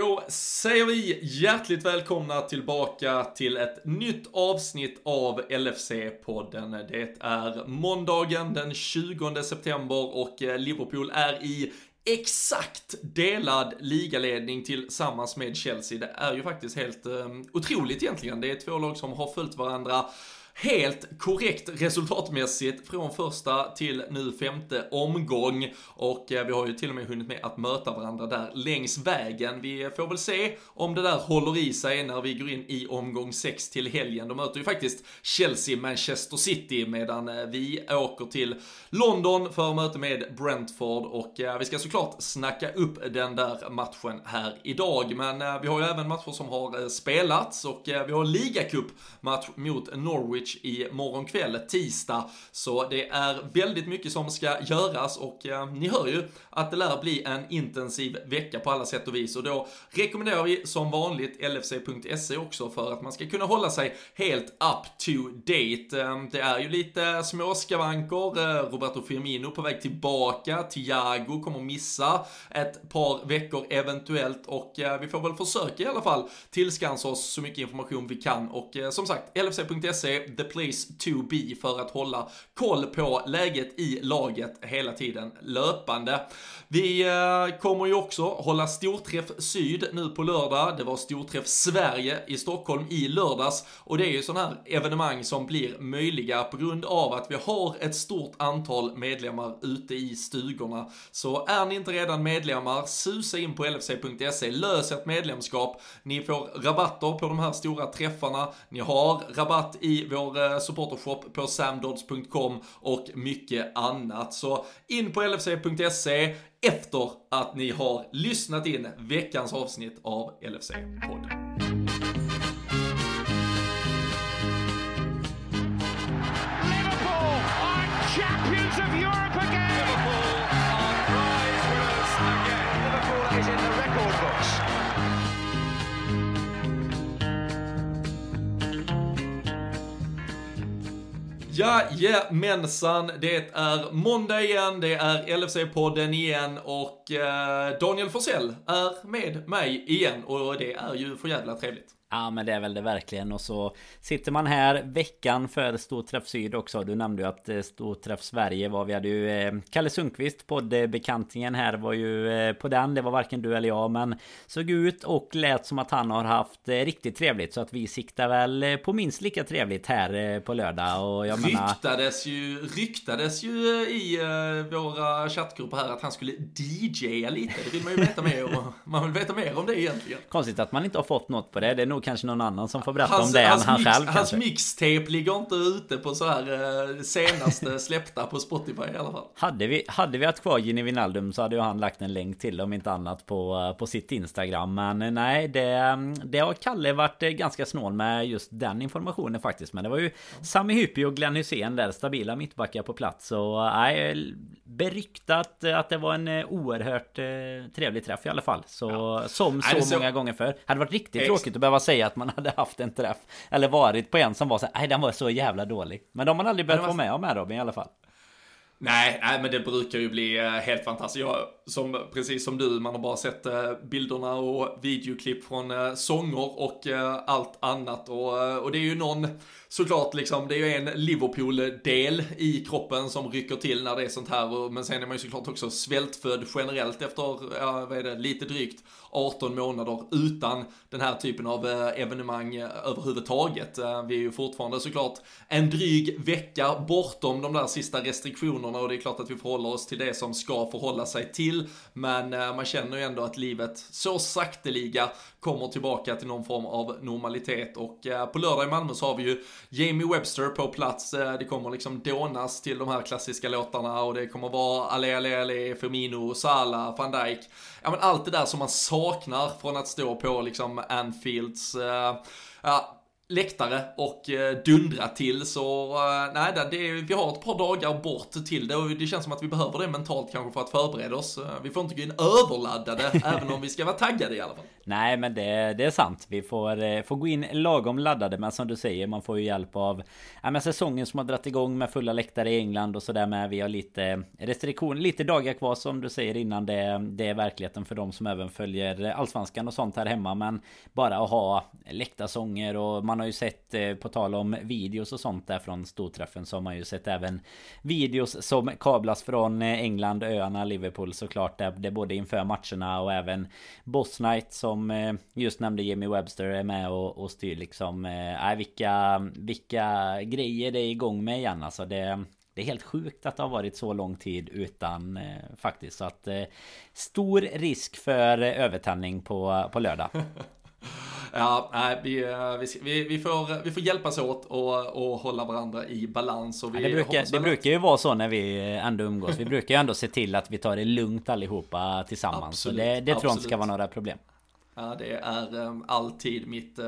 Då säger vi hjärtligt välkomna tillbaka till ett nytt avsnitt av LFC-podden. Det är måndagen den 20 september och Liverpool är i exakt delad ligaledning tillsammans med Chelsea. Det är ju faktiskt helt otroligt egentligen. Det är två lag som har följt varandra helt korrekt resultatmässigt från första till nu femte omgång, och vi har ju till och med hunnit med att möta varandra där längs vägen. Vi får väl se om det där håller i sig när vi går in i omgång 6 till helgen. De möter ju faktiskt Chelsea, Manchester City, medan vi åker till London för möte med Brentford, och vi ska såklart snacka upp den där matchen här idag. Men vi har ju även matcher som har spelats, och vi har ligacup-match mot Norwich imorgon kväll, tisdag. Så det är väldigt mycket som ska göras, och ni hör ju att det lär bli en intensiv vecka på alla sätt och vis. Och då rekommenderar vi som vanligt LFC.se också, för att man ska kunna hålla sig helt up to date. Det är ju lite småskavanker. Roberto Firmino på väg tillbaka. Thiago kommer missa ett par veckor eventuellt, och vi får väl försöka i alla fall tillskansa oss så mycket information vi kan. Och som sagt, LFC.se, the place to be, för att hålla koll på läget i laget hela tiden löpande. Vi kommer ju också hålla storträff syd nu på lördag. Det var storträff Sverige i Stockholm i lördags, och det är ju sådana här evenemang som blir möjliga på grund av att vi har ett stort antal medlemmar ute i stugorna. Så är ni inte redan medlemmar, susa in på LFC.se, lös ett medlemskap. Ni får rabatter på de här stora träffarna. Ni har rabatt i vår supportershop på samdods.com och mycket annat. Så in på LFC.se efter att ni har lyssnat in veckans avsnitt av LFC-podden. Liverpool are champions of Europe again! Liverpool are prize winners again! Liverpool is in the record books! Jajamensan, det är måndag igen, det är LFC-podden igen, och Daniel Forsell är med mig igen, och det är ju för jävla trevligt. Ja, men det är väl det verkligen. Och så sitter man här veckan för Storträff Syd också. Du nämnde ju att Storträff Sverige var, vi hade ju Kalle Sundqvist, poddbekantingen här, var ju på den. Det var varken du eller jag, men såg ut och lät som att han har haft riktigt trevligt. Så att vi siktar väl på minst lika trevligt här på lördag. Och jag ryktades ju i våra chattgrupper här att han skulle DJa lite. Det vill man ju veta mer om. Man vill veta mer om det egentligen. Konstigt att man inte har fått något på det. Det är nog kanske någon annan som får berätta om det än han själv. Hans mixtape ligger inte ute på så här senaste släppta på Spotify i alla fall. Hade vi haft kvar Gini Wijnaldum så hade ju han lagt en länk till, om inte annat, på sitt Instagram. Men nej, det har Kalle varit ganska snål med just den informationen faktiskt. Men det var ju Sami Hyppi och Glenn Hussein där, stabila mittbackar på plats. Så nej, beryktat att det var en oerhört trevlig träff i alla fall. Så, ja. Som så, alltså, många gånger för. Hade varit riktigt tråkigt att behöva säga att man hade haft en träff eller varit på en som var så, nej, den var så jävla dålig. Men de har aldrig behövt vara med om här, Robin, i alla fall. Nej, men det brukar ju bli helt fantastiskt. Jag, precis som du, man har bara sett bilderna och videoklipp från sånger och allt annat. Och det är ju någon, såklart liksom, det är ju en Liverpool-del i kroppen som rycker till när det är sånt här. Men sen är man ju såklart också svältfödd generellt efter, lite drygt 18 månader utan den här typen av evenemang överhuvudtaget. Vi är ju fortfarande såklart en dryg vecka bortom de där sista restriktionerna, och det är klart att vi förhåller oss till det som ska förhålla sig till. Men man känner ju ändå att livet så sakteliga kommer tillbaka till någon form av normalitet. Och på lördag i Malmö så har vi ju Jamie Webster på plats. Det kommer liksom donas till de här klassiska låtarna, och det kommer vara Ale, Firmino, Salah, van Dijk. Ja, men allt det där som man saknar från att stå på liksom Anfields läktare och dundra till. Så nej, vi har ett par dagar bort till det, och det känns som att vi behöver det mentalt kanske för att förbereda oss. Vi får inte gå in överladdade även om vi ska vara taggade i alla fall. Nej, men det är sant. Vi får gå in lagom laddade, men som du säger, man får ju hjälp av men säsongen som har dratt igång med fulla läktare i England och sådär med. Vi har lite restriktioner, lite dagar kvar som du säger innan det är verkligheten för de som även följer allsvenskan och sånt här hemma. Men bara att ha läktarsånger, och man har ju sett på tal om videos och sånt där från storträffen, så har man ju sett även videos som kablas från England, öarna, Liverpool såklart, där både inför matcherna och även Boss Night som just nämnde Jamie Webster är med och styr liksom vilka grejer det är igång med igen, alltså det är helt sjukt att det har varit så lång tid utan faktiskt, så att stor risk för övertändning på lördag. Ja, nej, vi får hjälpas åt och hålla varandra i balans. Och det brukar ju vara så när vi ändå umgås. Vi brukar ju ändå se till att vi tar det lugnt allihopa tillsammans. Absolut, så det tror jag inte ska vara några problem. Ja, det är alltid mitt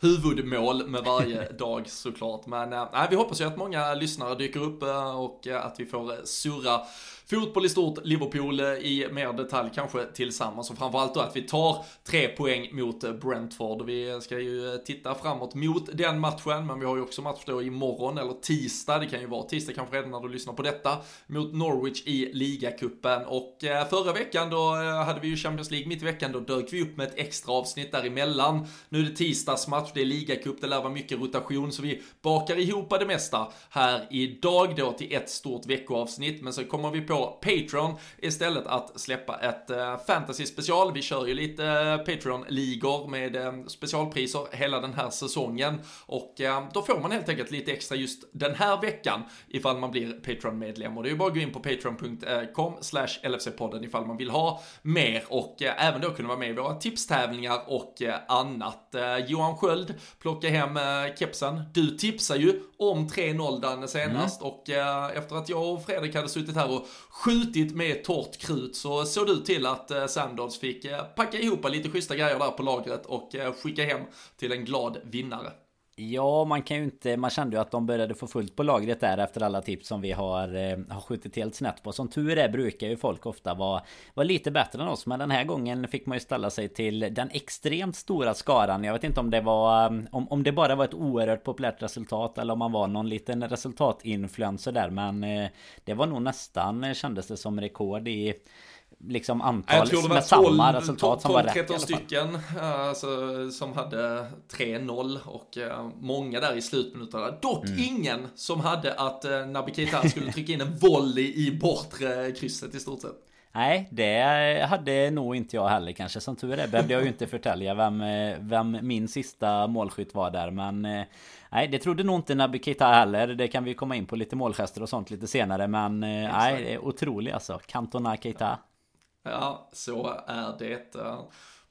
huvudmål med varje dag såklart. Men vi hoppas ju att många lyssnare dyker upp och att vi får surra fotboll i stort, Liverpool i mer detalj kanske tillsammans, och framförallt då att vi tar 3 poäng mot Brentford. Vi ska ju titta framåt mot den matchen, men vi har ju också match då imorgon eller tisdag, det kan ju vara tisdag kanske redan när du lyssnar på detta, mot Norwich i ligacupen. Och förra veckan då hade vi ju Champions League mitt i veckan, då dök vi upp med ett extra avsnitt däremellan. Nu är det tisdagsmatch, det är ligacup, det lär vara mycket rotation, så vi bakar ihop det mesta här idag då till ett stort veckoavsnitt. Men så kommer vi på Patreon istället att släppa ett fantasy-special. Vi kör ju lite Patreon-ligor med specialpriser hela den här säsongen, och då får man helt enkelt lite extra just den här veckan ifall man blir Patreon-medlem. Och det är ju bara att gå in på patreon.com/LFC-podden ifall man vill ha mer, och även då kunna vara med i våra tipstävlingar och annat. Johan Sköld plockar hem kepsen. Du tipsar ju om 3-0 där senast, och efter att jag och Fredrik hade suttit här och skjutit med torrt krut, så såg du till att Sandals fick packa ihop lite schyssta grejer där på lagret och skicka hem till en glad vinnare. Ja, man kände ju att de började få fullt på lagret där efter alla tips som vi har skjutit helt snett på. Som tur är brukar ju folk ofta vara lite bättre än oss, men den här gången fick man ju ställa sig till den extremt stora skaran. Jag vet inte om det var om det bara var ett oerhört populärt resultat eller om man var någon liten resultatinfluencer där, men det var nog nästan, kändes det som, rekord i liksom antal med samma resultat som var rätt. 13 stycken som hade 3-0, och många där i slutminuterna. Dock ingen som hade att Naby Keita skulle trycka in en volley i bortre krysset i stort sett. Nej, det hade nog inte jag heller kanske. Som tur är behövde jag ju inte förtälja vem min sista målskytt var där, men nej, det trodde nog inte Naby Keita heller. Det kan vi komma in på, lite målgester och sånt lite senare, men nej, det är otroligt alltså. Cantona Keita. Ja, så är det.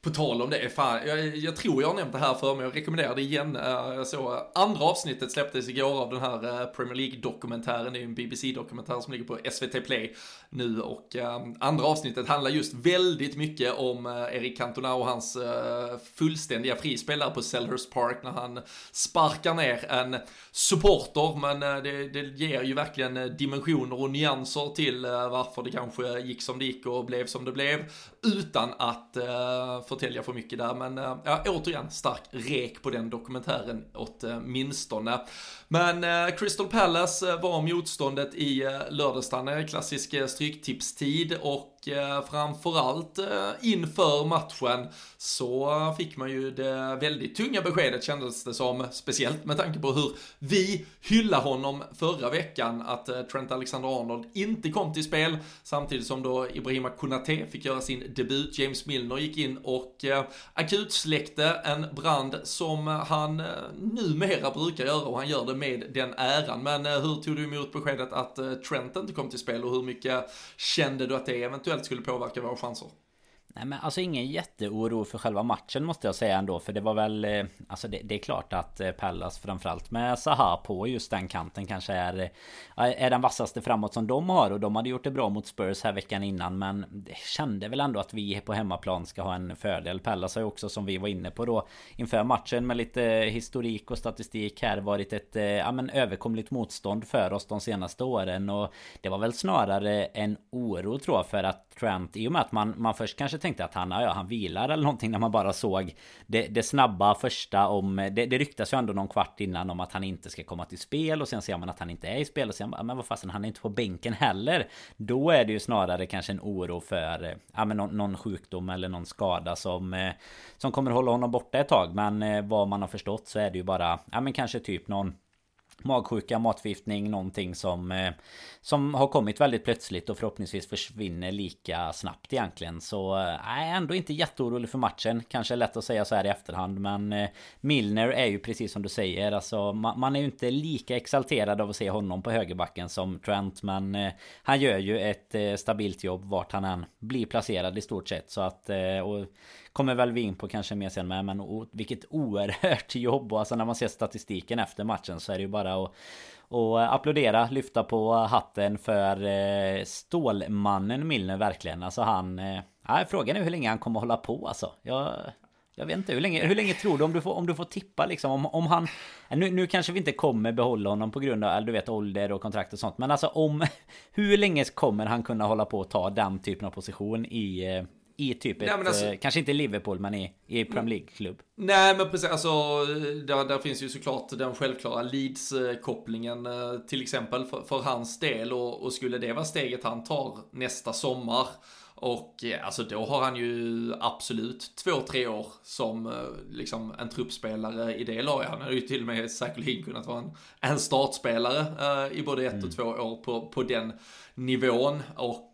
På tal om det, fan, jag tror jag har nämnt det här för mig, jag rekommenderar det igen. Så andra avsnittet släpptes igår av den här Premier League-dokumentären. Det är en BBC-dokumentär som ligger på SVT Play nu, och andra avsnittet handlar just väldigt mycket om Eric Cantona och hans fullständiga frispelare på Selhurst Park när han sparkar ner en supporter. Men det ger ju verkligen dimensioner och nyanser till varför det kanske gick som det gick och blev som det blev, utan att förtälja för mycket där, men ja, återigen stark rek på den dokumentären åtminstone. Men Crystal Palace var motståndet i lördagsdagen, klassisk stryktipstid, och framförallt inför matchen så fick man ju det väldigt tunga beskedet, kändes det som, speciellt med tanke på hur vi hyllade honom förra veckan, att Trent Alexander-Arnold inte kom till spel, samtidigt som då Ibrahima Konate fick göra sin debut. James Milner gick in och akutsläckte en brand som han numera brukar göra, och han gör det med den äran. Men hur tog du emot beskedet att Trent inte kom till spel, och hur mycket kände du att det eventuellt skulle påverka våra chanser? Nej, men alltså ingen jätteoro för själva matchen måste jag säga ändå, för det var väl, alltså det är klart att Palace framförallt med Zaha på just den kanten kanske är den vassaste framåt som de har, och de hade gjort det bra mot Spurs här veckan innan, men det kände väl ändå att vi på hemmaplan ska ha en fördel. Palace har ju också, som vi var inne på då inför matchen med lite historik och statistik här, varit ett överkomligt motstånd för oss de senaste åren, och det var väl snarare en oro tror jag för att Trent, i och med att man först kanske tänkte att han vilar eller någonting, när man bara såg det snabba första om det ryktas ju ändå någon kvart innan om att han inte ska komma till spel, och sen ser man att han inte är i spel, och sen men vad fasen, han är inte på bänken heller. Då är det ju snarare kanske en oro för någon sjukdom eller någon skada som kommer hålla honom borta ett tag, men vad man har förstått så är det ju bara kanske typ någon magsjuka, matförgiftning, någonting som har kommit väldigt plötsligt och förhoppningsvis försvinner lika snabbt egentligen. Så ändå inte jätteorolig för matchen. Kanske lätt att säga så här i efterhand, men Milner är ju precis som du säger, alltså, man är ju inte lika exalterad av att se honom på högerbacken som Trent, men han gör ju ett stabilt jobb vart han än blir placerad i stort sett, så att och kommer väl vi in på kanske mer sen med, men vilket oerhört jobb, och alltså när man ser statistiken efter matchen så är det ju bara och applådera, lyfta på hatten för stålmannen Milner verkligen. Alltså han, frågan är hur länge han kommer hålla på alltså. Jag vet inte, hur länge tror du, om du får tippa liksom, om han, nu kanske vi inte kommer behålla honom på grund av, eller du vet, ålder och kontrakt och sånt, men alltså hur länge kommer han kunna hålla på och ta den typen av position i typ ett, alltså, kanske inte Liverpool, men i Premier League-klubb. Nej, men precis, alltså, där finns ju såklart den självklara Leeds-kopplingen till exempel för hans del, och skulle det vara steget han tar nästa sommar, och alltså då har han ju absolut 2-3 år som liksom en truppspelare i det laget. Han har ju till och med säkerligen kunnat vara en startspelare i både 1 och 2 år på den nivån, och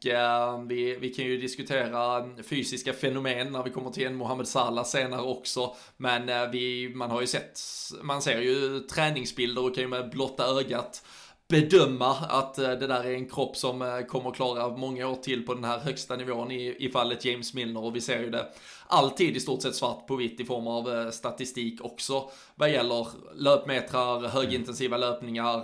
vi kan ju diskutera fysiska fenomen när vi kommer till en Mohamed Salah senare också, men man har ju sett, man ser ju träningsbilder och kan ju med blotta ögat bedöma att det där är en kropp som kommer klara många år till på den här högsta nivån i fallet James Milner, och vi ser ju det alltid i stort sett svart på vitt i form av statistik också vad gäller löpmetrar, högintensiva löpningar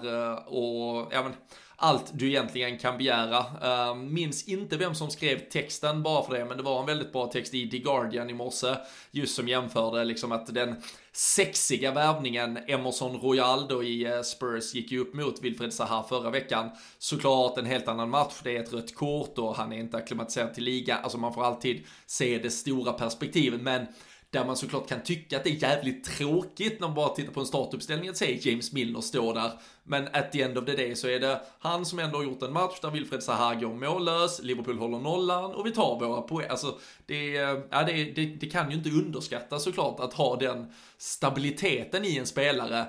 och även allt du egentligen kan begära. Minns inte vem som skrev texten bara för det, men det var en väldigt bra text i The Guardian i morse, just som jämförde liksom att den sexiga värvningen Emerson Royal då i Spurs gick ju upp mot Wilfried Zaha förra veckan. Såklart en helt annan match, det är ett rött kort och han är inte akklimatiserad till liga, alltså man får alltid se det stora perspektivet, men där man såklart kan tycka att det är jävligt tråkigt när man bara tittar på en startuppställning att se James Milner står där. Men at the end of the day så är det han som ändå har gjort en match där Wilfried Zaha går mållös, Liverpool håller nollan och vi tar våra poäng. Alltså det kan ju inte underskattas såklart att ha den stabiliteten i en spelare,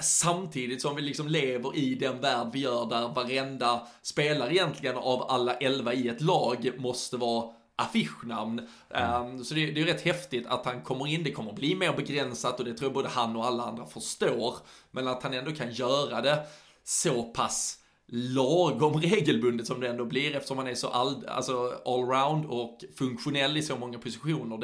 samtidigt som vi liksom lever i den värld vi gör där varenda spelare egentligen av alla 11 i ett lag måste vara affischnamn. Så det är rätt häftigt att han kommer in. Det kommer bli mer begränsat och det tror jag både han och alla andra förstår, men att han ändå kan göra det så pass lagom regelbundet som det ändå blir, eftersom han är så allround och funktionell i så många positioner.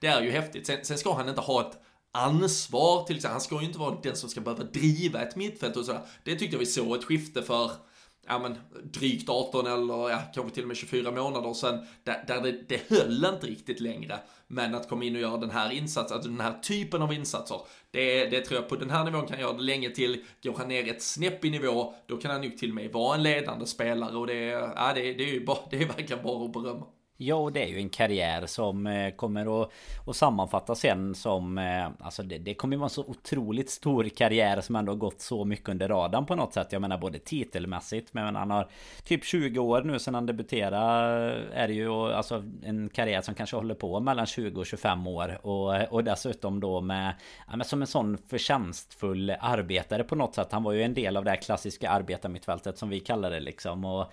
Det är ju häftigt. Sen ska han inte ha ett ansvar till exempel. Han ska ju inte vara den som ska behöva driva ett mittfält och sådär. Det tyckte jag vi såg ett skifte för drygt 18 eller kanske till och med 24 månader sedan, där det höll inte riktigt längre. Men att komma in och göra den här insatsen, alltså den här typen av insatser, det tror jag på den här nivån kan göra det länge till. Går han ner ett snäpp i nivå, då kan han nog till och med vara en ledande spelare, och det är verkligen bara att berömma. Ja, och det är ju en karriär som kommer att sammanfattas sen som, alltså det kommer vara en så otroligt stor karriär som ändå har gått så mycket under radarn på något sätt. Jag menar både titelmässigt, men han har typ 20 år nu sedan han debuterade, är det ju alltså en karriär som kanske håller på mellan 20 och 25 år, och dessutom då med, som en sån förtjänstfull arbetare på något sätt. Han var ju en del av det här klassiska arbetarmittfältet som vi kallar det liksom, och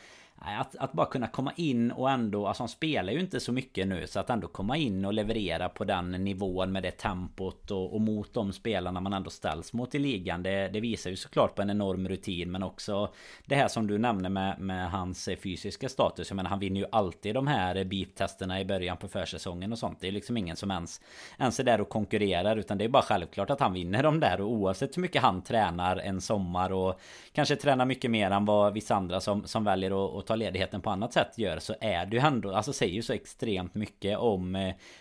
Att bara kunna komma in och ändå, alltså han spelar ju inte så mycket nu, så att ändå komma in och leverera på den nivån med det tempot och mot de spelarna man ändå ställs mot i ligan, det visar ju såklart på en enorm rutin, men också det här som du nämnde med hans fysiska status. Jag menar, han vinner ju alltid de här beep-testerna i början på försäsongen och sånt. Det är liksom ingen som ens är där och konkurrerar, utan det är bara självklart att han vinner de där, och oavsett hur mycket han tränar en sommar och kanske tränar mycket mer än vad vissa andra som väljer att ta ledigheten på annat sätt gör, så är det ju ändå, alltså säger ju så extremt mycket om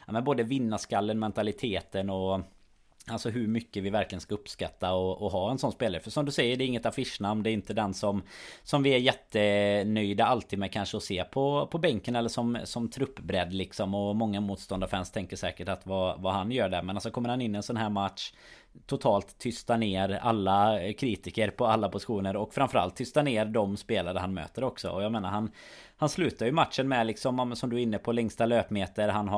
men både vinnarskallen, mentaliteten och alltså hur mycket vi verkligen ska uppskatta och ha en sån spelare. För som du säger, det är inget affischnamn, det är inte den som vi är jättenöjda alltid med kanske att se på bänken eller som truppbredd liksom, och många motståndarfans tänker säkert att vad han gör där, men alltså kommer han in i en sån här match, totalt tysta ner alla kritiker på alla positioner och framförallt tysta ner de spelare han möter också. Och jag menar, han slutar ju matchen med liksom, som du är inne på, längsta löpmeter, han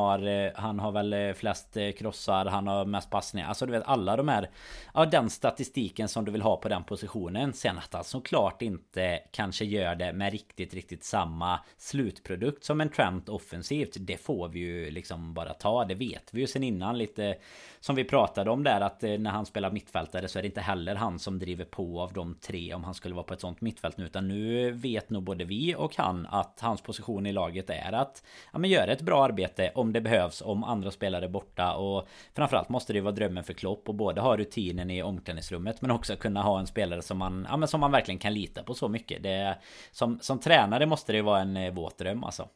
har väl flest krossar, han har mest passningar, alltså du vet alla de här, ja, den statistiken som du vill ha på den positionen. Sen att han såklart inte kanske gör det med riktigt samma slutprodukt som en Trent offensivt, det får vi ju liksom bara ta, det vet vi ju sen innan, lite som vi pratade om där, att när han spelar mittfältare så är det inte heller han som driver på av de tre, om han skulle vara på ett sånt mittfält nu, utan nu vet nog både vi och han att hans position i laget är att göra ett bra arbete om det behövs, om andra spelare är borta, och framförallt måste det vara drömmen för Klopp och både ha rutinen i omklädningsrummet men också kunna ha en spelare som man verkligen kan lita på så mycket. Det, som tränare måste det vara en våt dröm alltså.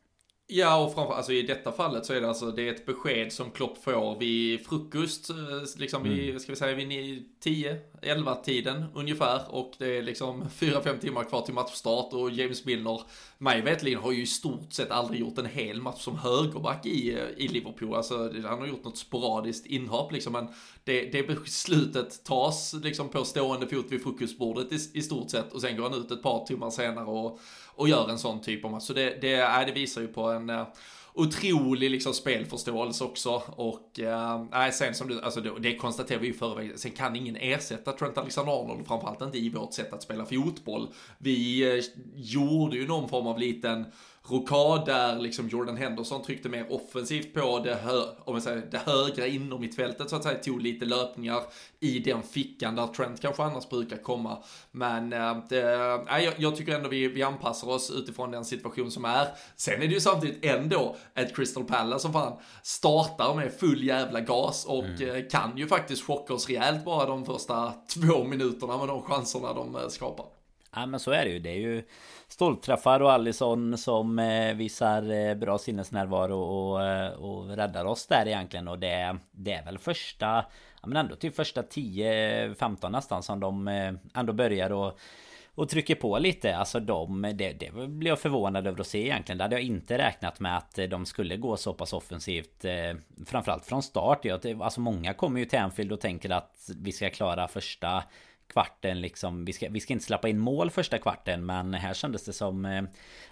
Ja, och framför, alltså i detta fallet så är det, alltså, det är ett besked som Klopp får vid frukost, liksom vid 10-11-tiden ungefär, och det är liksom 4-5 timmar kvar till matchstart, och James Milner, mig vetligen, har ju i stort sett aldrig gjort en hel match som högerback i Liverpool, alltså han har gjort något sporadiskt inhopp liksom, men det beslutet tas liksom på stående fot vid frukostbordet i stort sett, och sen går han ut ett par timmar senare och gör en sån typ av match. Så det visar ju på en otrolig liksom spelförståelse också. Och sen som du, alltså det konstaterar vi ju förväg, sen kan ingen ersätta Trent Alexander-Arnold, framförallt inte i vårt sätt att spela fotboll. Vi gjorde ju någon form av liten rokad där liksom Jordan Henderson tryckte mer offensivt på det högra inom mittfältet, så att säga, tog lite löpningar i den fickan där Trent kanske annars brukar komma, men jag tycker ändå vi anpassar oss utifrån den situation som är. Sen är det ju samtidigt ändå ett Crystal Palace som fan startar med full jävla gas och kan ju faktiskt chocka oss rejält bara de första 2 minuterna med de chanserna de skapar. Ja, men så är det ju, det är ju stolträffar och Alisson som visar bra sinnesnärvaro och räddar oss där egentligen, och det är väl första, ja men ändå typ första 10-15 nästan som de ändå börjar och trycker på lite. Alltså det blev jag förvånad över att se egentligen. Det hade jag inte räknat med att de skulle gå så pass offensivt, framförallt från start. Alltså många kommer ju till Anfield och tänker att vi ska klara första kvarten liksom, vi ska inte släppa in mål första kvarten, men här kändes det som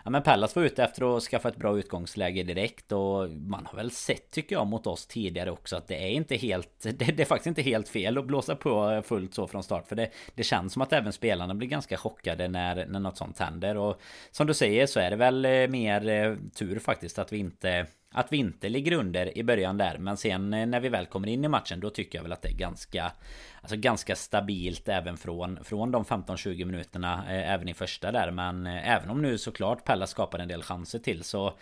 men Pallas var ute efter att skaffa ett bra utgångsläge direkt, och man har väl sett, tycker jag, mot oss tidigare också att det är inte helt, det är faktiskt inte helt fel att blåsa på fullt så från start, för det känns som att även spelarna blir ganska chockade när något sånt händer. Och som du säger så är det väl mer tur faktiskt att vi inte ligger under i början där, men sen när vi väl kommer in i matchen, då tycker jag väl att det är ganska stabilt även från de 15-20 minuterna även i första där. Men även om nu såklart Pella skapar en del chanser till, så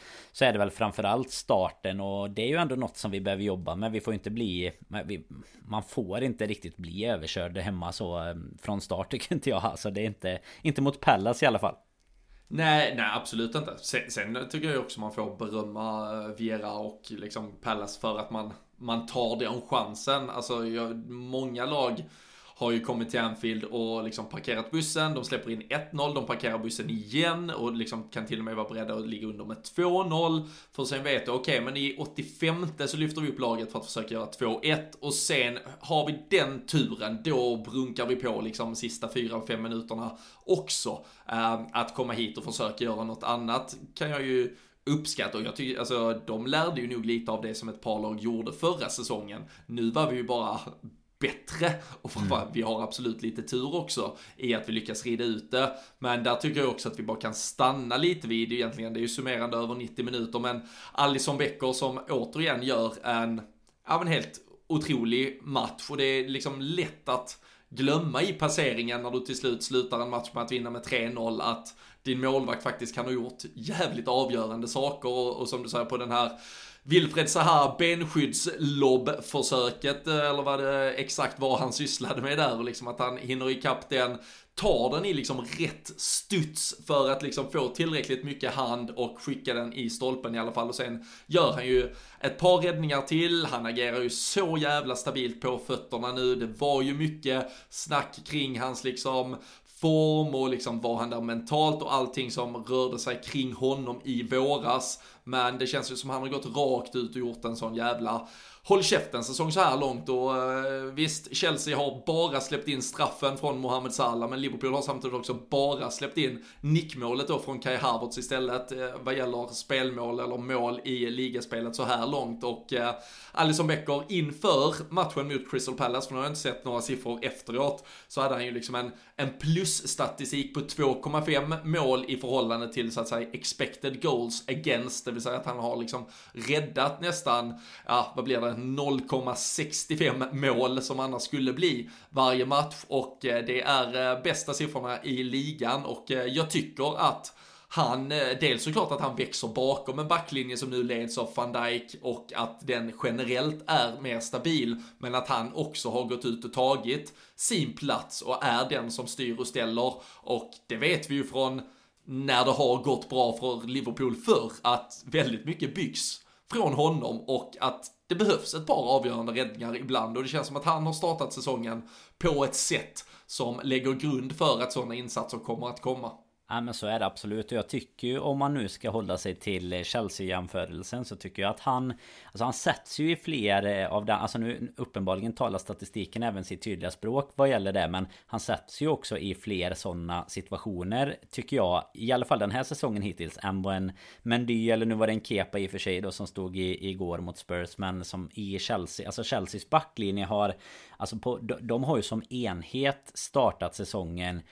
är det väl framförallt starten, och det är ju ändå något som vi behöver jobba med. Vi får inte bli, man får inte riktigt bli överkörd hemma så från start, tycker inte jag, alltså det är inte mot Pallas i alla fall. Nej, absolut inte. Sen tycker jag också man får berömma Viera och liksom Palace för att man tar den chansen. Alltså många lag har ju kommit till Anfield och liksom parkerat bussen, de släpper in 1-0, de parkerar bussen igen och liksom kan till och med vara beredda att ligga under med 2-0, för sen vet jag, okej, men i 85 så lyfter vi upp laget för att försöka göra 2-1, och sen har vi den turen, då brunkar vi på liksom sista 4-5 minuterna också, att komma hit och försöka göra något annat kan jag ju uppskatta. Och jag tycker, alltså de lärde ju nog lite av det som ett par lag gjorde förra säsongen. Nu var vi ju bara bättre, och framförallt vi har absolut lite tur också i att vi lyckas rida ut det, men där tycker jag också att vi bara kan stanna lite vid det egentligen. Det är ju summerande över 90 minuter, men Alisson Becker som återigen gör en helt otrolig match, och det är liksom lätt att glömma i passeringen när du till slut slutar en match med att vinna med 3-0 att din målvakt faktiskt kan ha gjort jävligt avgörande saker, och som du säger på den här Wilfried Zaha benskyddslobb-försöket, eller vad det exakt var han sysslade med där, och liksom att han hinner ikapp den, tar den i liksom rätt studs för att liksom få tillräckligt mycket hand och skicka den i stolpen i alla fall, och sen gör han ju ett par räddningar till. Han agerar ju så jävla stabilt på fötterna nu. Det var ju mycket snack kring hans liksom form och liksom var han där mentalt och allting som rörde sig kring honom i våras, men det känns ju som han har gått rakt ut och gjort en sån jävla håll käften säsong så här långt. Och visst, Chelsea har bara släppt in straffen från Mohamed Salah, men Liverpool har samtidigt också bara släppt in nickmålet då från Kai Havertz istället vad gäller spelmål eller mål i ligaspelet så här långt. Och Alisson Becker inför matchen mot Crystal Palace, för nu har jag inte sett några siffror efteråt, så hade han ju liksom en plusstatistik på 2,5 mål i förhållande till så att säga expected goals against, det vill säga att han har liksom räddat nästan, vad blir det, 0,65 mål som annars skulle bli varje match, och det är bästa siffrorna i ligan. Och jag tycker att han, dels såklart att han växer bakom en backlinje som nu leds av van Dijk och att den generellt är mer stabil, men att han också har gått ut och tagit sin plats och är den som styr och ställer, och det vet vi ju från när det har gått bra för Liverpool förr att väldigt mycket byggs från honom och att det behövs ett par avgörande räddningar ibland, och det känns som att han har startat säsongen på ett sätt som lägger grund för att sådana insatser kommer att komma. Ja, men så är det absolut. Jag tycker ju, om man nu ska hålla sig till Chelsea-jämförelsen, så tycker jag att han sätts ju i fler av den, alltså nu uppenbarligen talar statistiken även sitt tydliga språk vad gäller det, men han sätts ju också i fler sådana situationer tycker jag, i alla fall den här säsongen hittills, än vad en Mendy, eller nu var det en Kepa i och för sig då som stod igår mot Spurs, men som i Chelsea, alltså Chelseas backlinje har, alltså de har ju som enhet startat säsongen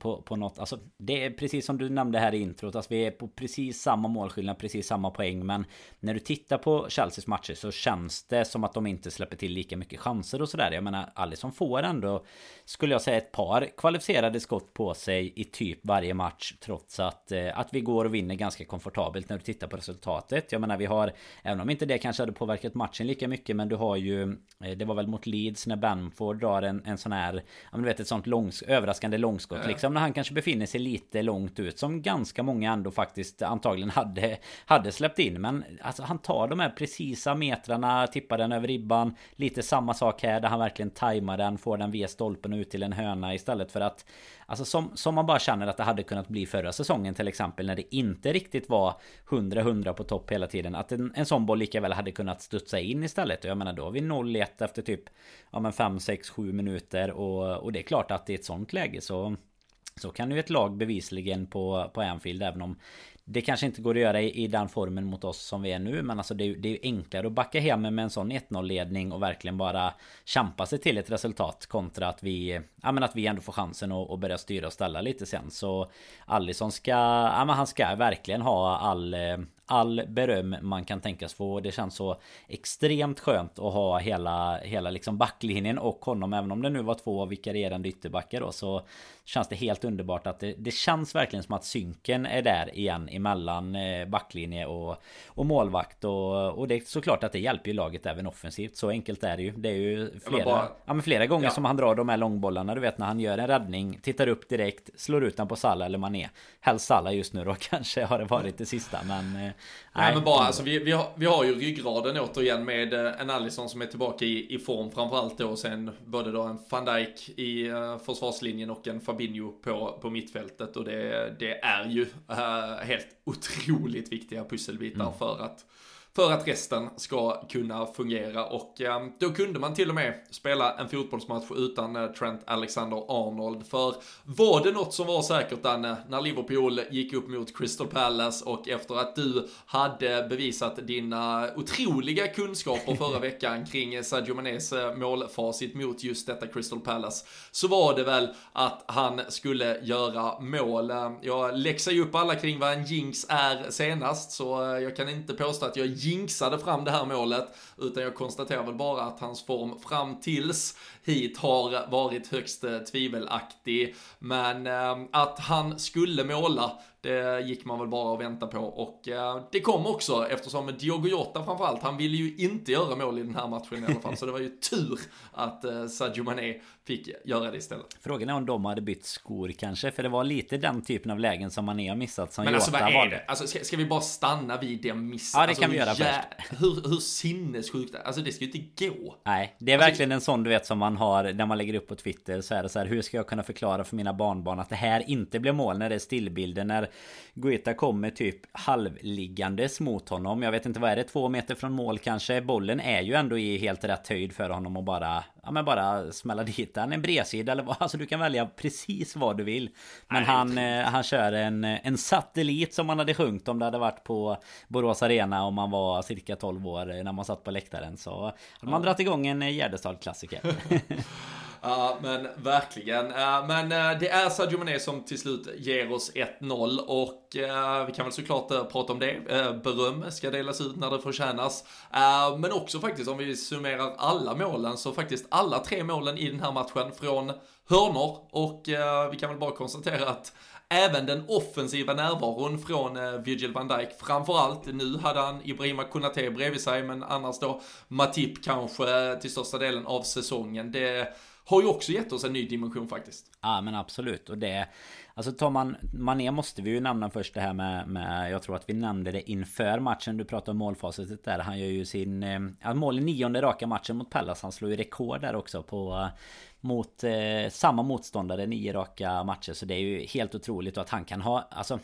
på något, alltså det är precis som du nämnde här i introt, alltså vi är på precis samma målskillnad, precis samma poäng, men när du tittar på Chelseas matcher så känns det som att de inte släpper till lika mycket chanser och sådär. Jag menar, Alisson får ändå, skulle jag säga, ett par kvalificerade skott på sig i typ varje match, trots att vi går och vinner ganska komfortabelt när du tittar på resultatet. Jag menar, vi har, även om inte det kanske hade påverkat matchen lika mycket, men du har ju, det var väl mot Leeds när Brentford drar en sån här, du vet, ett sånt överraskande långskott liksom, när han kanske befinner sig lite långt ut, som ganska många ändå faktiskt antagligen hade släppt in, men alltså, han tar de här precisa metrarna, tippar den över ribban, lite samma sak här där han verkligen tajmar den, får den via stolpen och ut till en hörna, istället för att, alltså som man bara känner att det hade kunnat bli förra säsongen till exempel, när det inte riktigt var 100 på topp hela tiden, att en sån boll lika väl hade kunnat studsa in istället. Och jag menar, då har vi 0-1 efter typ 5, 6, 7 minuter, och det är klart att i ett sånt läge så kan ju ett lag bevisligen på Anfield, även om det kanske inte går att göra i den formen mot oss som vi är nu, men alltså det är ju enklare att backa hem med en sån 1-0-ledning och verkligen bara kämpa sig till ett resultat, kontra att vi ändå får chansen att börja styra och ställa lite sen. Så Alisson ska verkligen ha all beröm man kan tänkas få. Det känns så extremt skönt att ha hela liksom backlinjen och honom, även om det nu var två vikarierande ytterbackar då, så känns det helt underbart att det känns verkligen som att synken är där igen emellan backlinje och målvakt, och det är såklart att det hjälper ju laget även offensivt, så enkelt är det ju. Det är ju flera gånger som han drar de här långbollarna, du vet, när han gör en räddning, tittar upp direkt, slår ut den på Salah eller Mané, helst Salah just nu då, kanske har det varit det sista, men nej, men bara, alltså, vi har ju ryggraden återigen med en Alisson som är tillbaka i form framförallt då, och sen både då en van Dijk i försvarslinjen och en Fabinho på mittfältet, och det är ju helt otroligt viktiga pusselbitar för att för att resten ska kunna fungera. Och då kunde man till och med spela en fotbollsmatch utan Trent Alexander-Arnold. För var det något som var säkert, Danne, när Liverpool gick upp mot Crystal Palace och efter att du hade bevisat dina otroliga kunskaper förra veckan kring Sadio Manes målfacit mot just detta Crystal Palace, så var det väl att han skulle göra mål. Jag läxar ju upp alla kring vad en jinx är senast, så jag kan inte påstå att jag jinxade fram det här målet, utan jag konstaterar väl bara att hans form fram tills hit har varit högst tvivelaktig. Men att han skulle måla, det gick man väl bara och vänta på. Och det kom också, eftersom Diogo Jota framförallt, han ville ju inte göra mål i den här matchen i alla fall. Så det var ju tur att Sadio Mané fick göra det istället. Frågan är om de hade bytt skor kanske, för det var lite den typen av lägen som Mané har missat som. Men Jota, alltså vad är det? Alltså, ska vi bara stanna vid det miss? Ja, det alltså, kan vi göra först. Hur sinnessjukt, alltså det ska ju inte gå. Nej, det är alltså verkligen en sån, du vet, som man har när man lägger upp på Twitter, så är det så här: hur ska jag kunna förklara för mina barnbarn att det här inte blir mål, när det är stillbilder, när Guita kommer typ halvliggandes mot honom. Jag vet inte, vad är det? 2 meter från mål kanske. Bollen är ju ändå i helt rätt höjd för honom och bara, ja, men bara smälla dit han en bredsida eller vad. Alltså du kan välja precis vad du vill. Men han kör en satellit som man hade sjungt om det hade varit på Borås Arena om man var cirka 12 år när man satt på läktaren. Så hade man dratt igång en Gärdestad-klassiker. Ja, men verkligen. Men det är Sadio Mané som till slut ger oss 1-0. Och vi kan väl såklart prata om det. Beröm ska delas ut när det förtjänas. Men också faktiskt, om vi summerar alla målen, så faktiskt alla 3 målen i den här matchen från hörnor. Och vi kan väl bara konstatera att även den offensiva närvaron från Virgil van Dijk framförallt. Nu hade han Ibrahima Konate bredvid sig, men annars då Matip kanske till största delen av säsongen. Det har ju också gett oss en ny dimension faktiskt. Ja, men absolut. Och det, alltså tar man Mané måste vi ju nämna först det här med jag tror att vi nämnde det inför matchen. Du pratade om målfaset där. Han gör ju sin mål i 9:e raka matchen mot Palace. Han slår ju rekord där också på mot samma motståndare, 9 raka matcher. Så det är ju helt otroligt att han kan ha, alltså